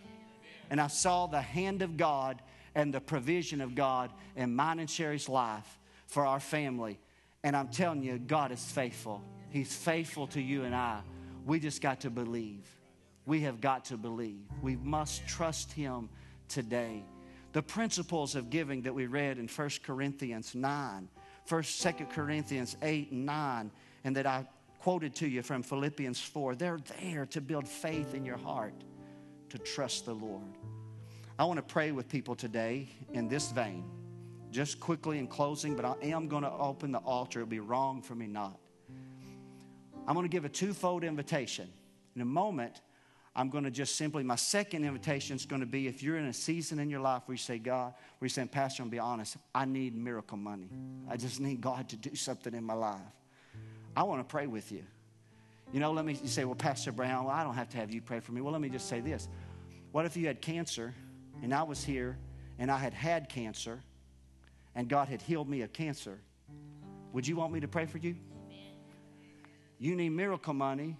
And I saw the hand of God and the provision of God in mine and Sherry's life for our family. And I'm telling you, God is faithful. He's faithful to you and I. We just got to believe. We have got to believe. We must trust him today. The principles of giving that we read in First Corinthians nine, Second Corinthians eight and nine, and that I quoted to you from Philippians four, they're there to build faith in your heart, to trust the Lord. I want to pray with people today in this vein, just quickly in closing, but I am going to open the altar. It would be wrong for me not. I'm going to give a twofold invitation. In a moment, I'm going to just simply, my second invitation is going to be, if you're in a season in your life where you say, God, where you're saying, Pastor, I'm going to be honest, I need miracle money. I just need God to do something in my life. I want to pray with you. You know, let me you say, well, Pastor Brown, well, I don't have to have you pray for me. Well, let me just say this. What if you had cancer? And I was here, and I had had cancer, and God had healed me of cancer. Would you want me to pray for you? You need miracle money.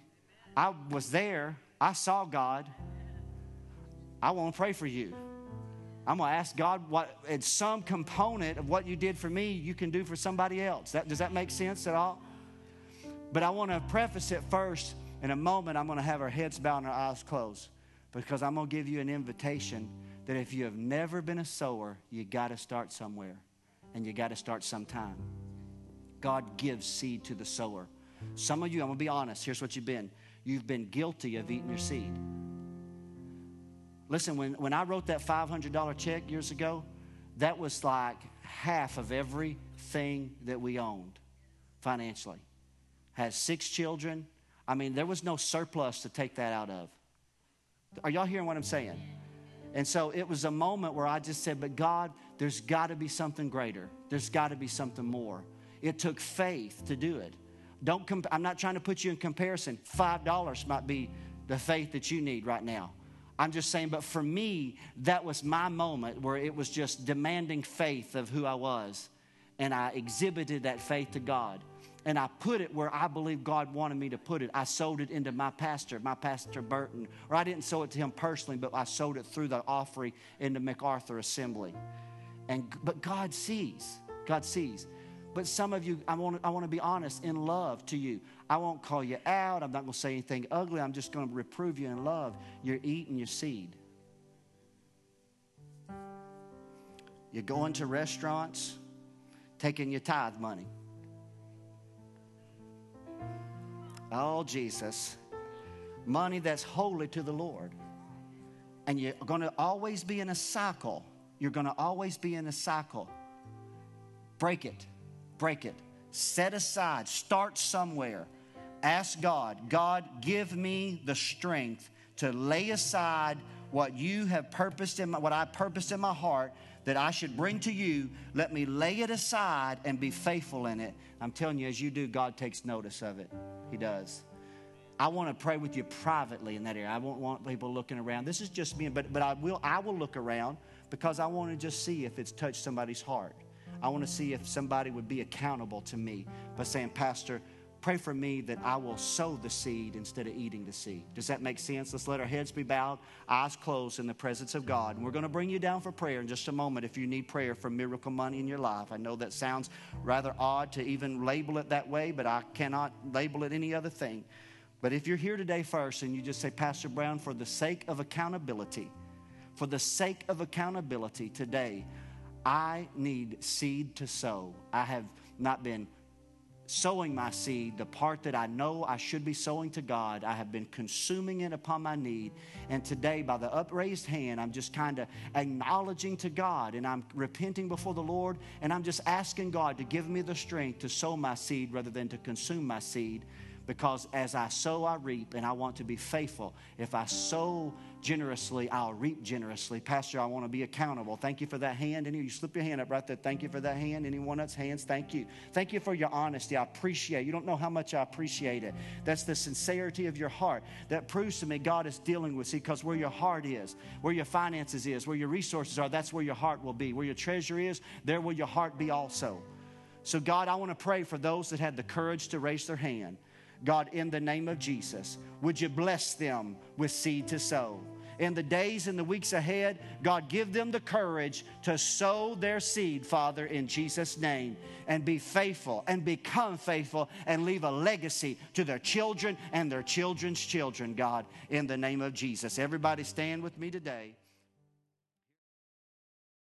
I was there. I saw God. I want to pray for you. I'm going to ask God what, in some component of what you did for me, you can do for somebody else. That, does that make sense at all? But I want to preface it first. In a moment, I'm going to have our heads bowed and our eyes closed, because I'm going to give you an invitation that if you have never been a sower, you got to start somewhere, and you got to start sometime. God gives seed to the sower. Some of you, I'm going to be honest, here's what you've been. You've been guilty of eating your seed. Listen, when, when I wrote that five hundred dollar check years ago, that was like half of everything that we owned financially. Had six children. I mean, there was no surplus to take that out of. Are y'all hearing what I'm saying? And so it was a moment where I just said, but God, there's got to be something greater. There's got to be something more. It took faith to do it. Don't comp- I'm not trying to put you in comparison. five dollars might be the faith that you need right now. I'm just saying, but for me, that was my moment where it was just demanding faith of who I was. And I exhibited that faith to God. And I put it where I believe God wanted me to put it. I sold it into my pastor, my pastor Burton. Or I didn't sow it to him personally, but I sold it through the offering into MacArthur Assembly. And But God sees. God sees. But some of you, I want I want to be honest in love to you. I won't call you out. I'm not going to say anything ugly. I'm just going to reprove you in love. You're eating your seed. You're going to restaurants, taking your tithe money. Oh, Jesus, money that's holy to the Lord. And you're going to always be in a cycle. You're going to always be in a cycle. Break it. Break it. Set aside. Start somewhere. Ask God, God, give me the strength to lay aside what you have purposed in my, what I purposed in my heart that I should bring to you. Let me lay it aside and be faithful in it. I'm telling you, as you do, God takes notice of it. He does. I want to pray with you privately in that area. I won't want people looking around. This is just me, but, but I will I will look around because I want to just see if it's touched somebody's heart. I want to see if somebody would be accountable to me by saying, Pastor, pray for me that I will sow the seed instead of eating the seed. Does that make sense? Let's let our heads be bowed, eyes closed in the presence of God. And we're going to bring you down for prayer in just a moment if you need prayer for miracle money in your life. I know that sounds rather odd to even label it that way, but I cannot label it any other thing. But if you're here today first and you just say, Pastor Brown, for the sake of accountability, for the sake of accountability today, I need seed to sow. I have not been sowing my seed, the part that I know I should be sowing to God. I have been consuming it upon my need. And today, by the upraised hand, I'm just kind of acknowledging to God, and I'm repenting before the Lord, and I'm just asking God to give me the strength to sow my seed rather than to consume my seed, because as I sow, I reap, and I want to be faithful. If I sow generously, I'll reap generously. Pastor, I want to be accountable. Thank you for that hand. And you slip your hand up right there. Thank you for that hand. Anyone else's hands? Thank you. Thank you for your honesty. I appreciate it. You don't know how much I appreciate it. That's the sincerity of your heart. That proves to me God is dealing with you, because where your heart is, where your finances is, where your resources are, that's where your heart will be. Where your treasure is, there will your heart be also. So God, I want to pray for those that had the courage to raise their hand. God, in the name of Jesus, would you bless them with seed to sow? In the days and the weeks ahead, God, give them the courage to sow their seed, Father, in Jesus' name, and be faithful and become faithful and leave a legacy to their children and their children's children, God, in the name of Jesus. Everybody stand with me today.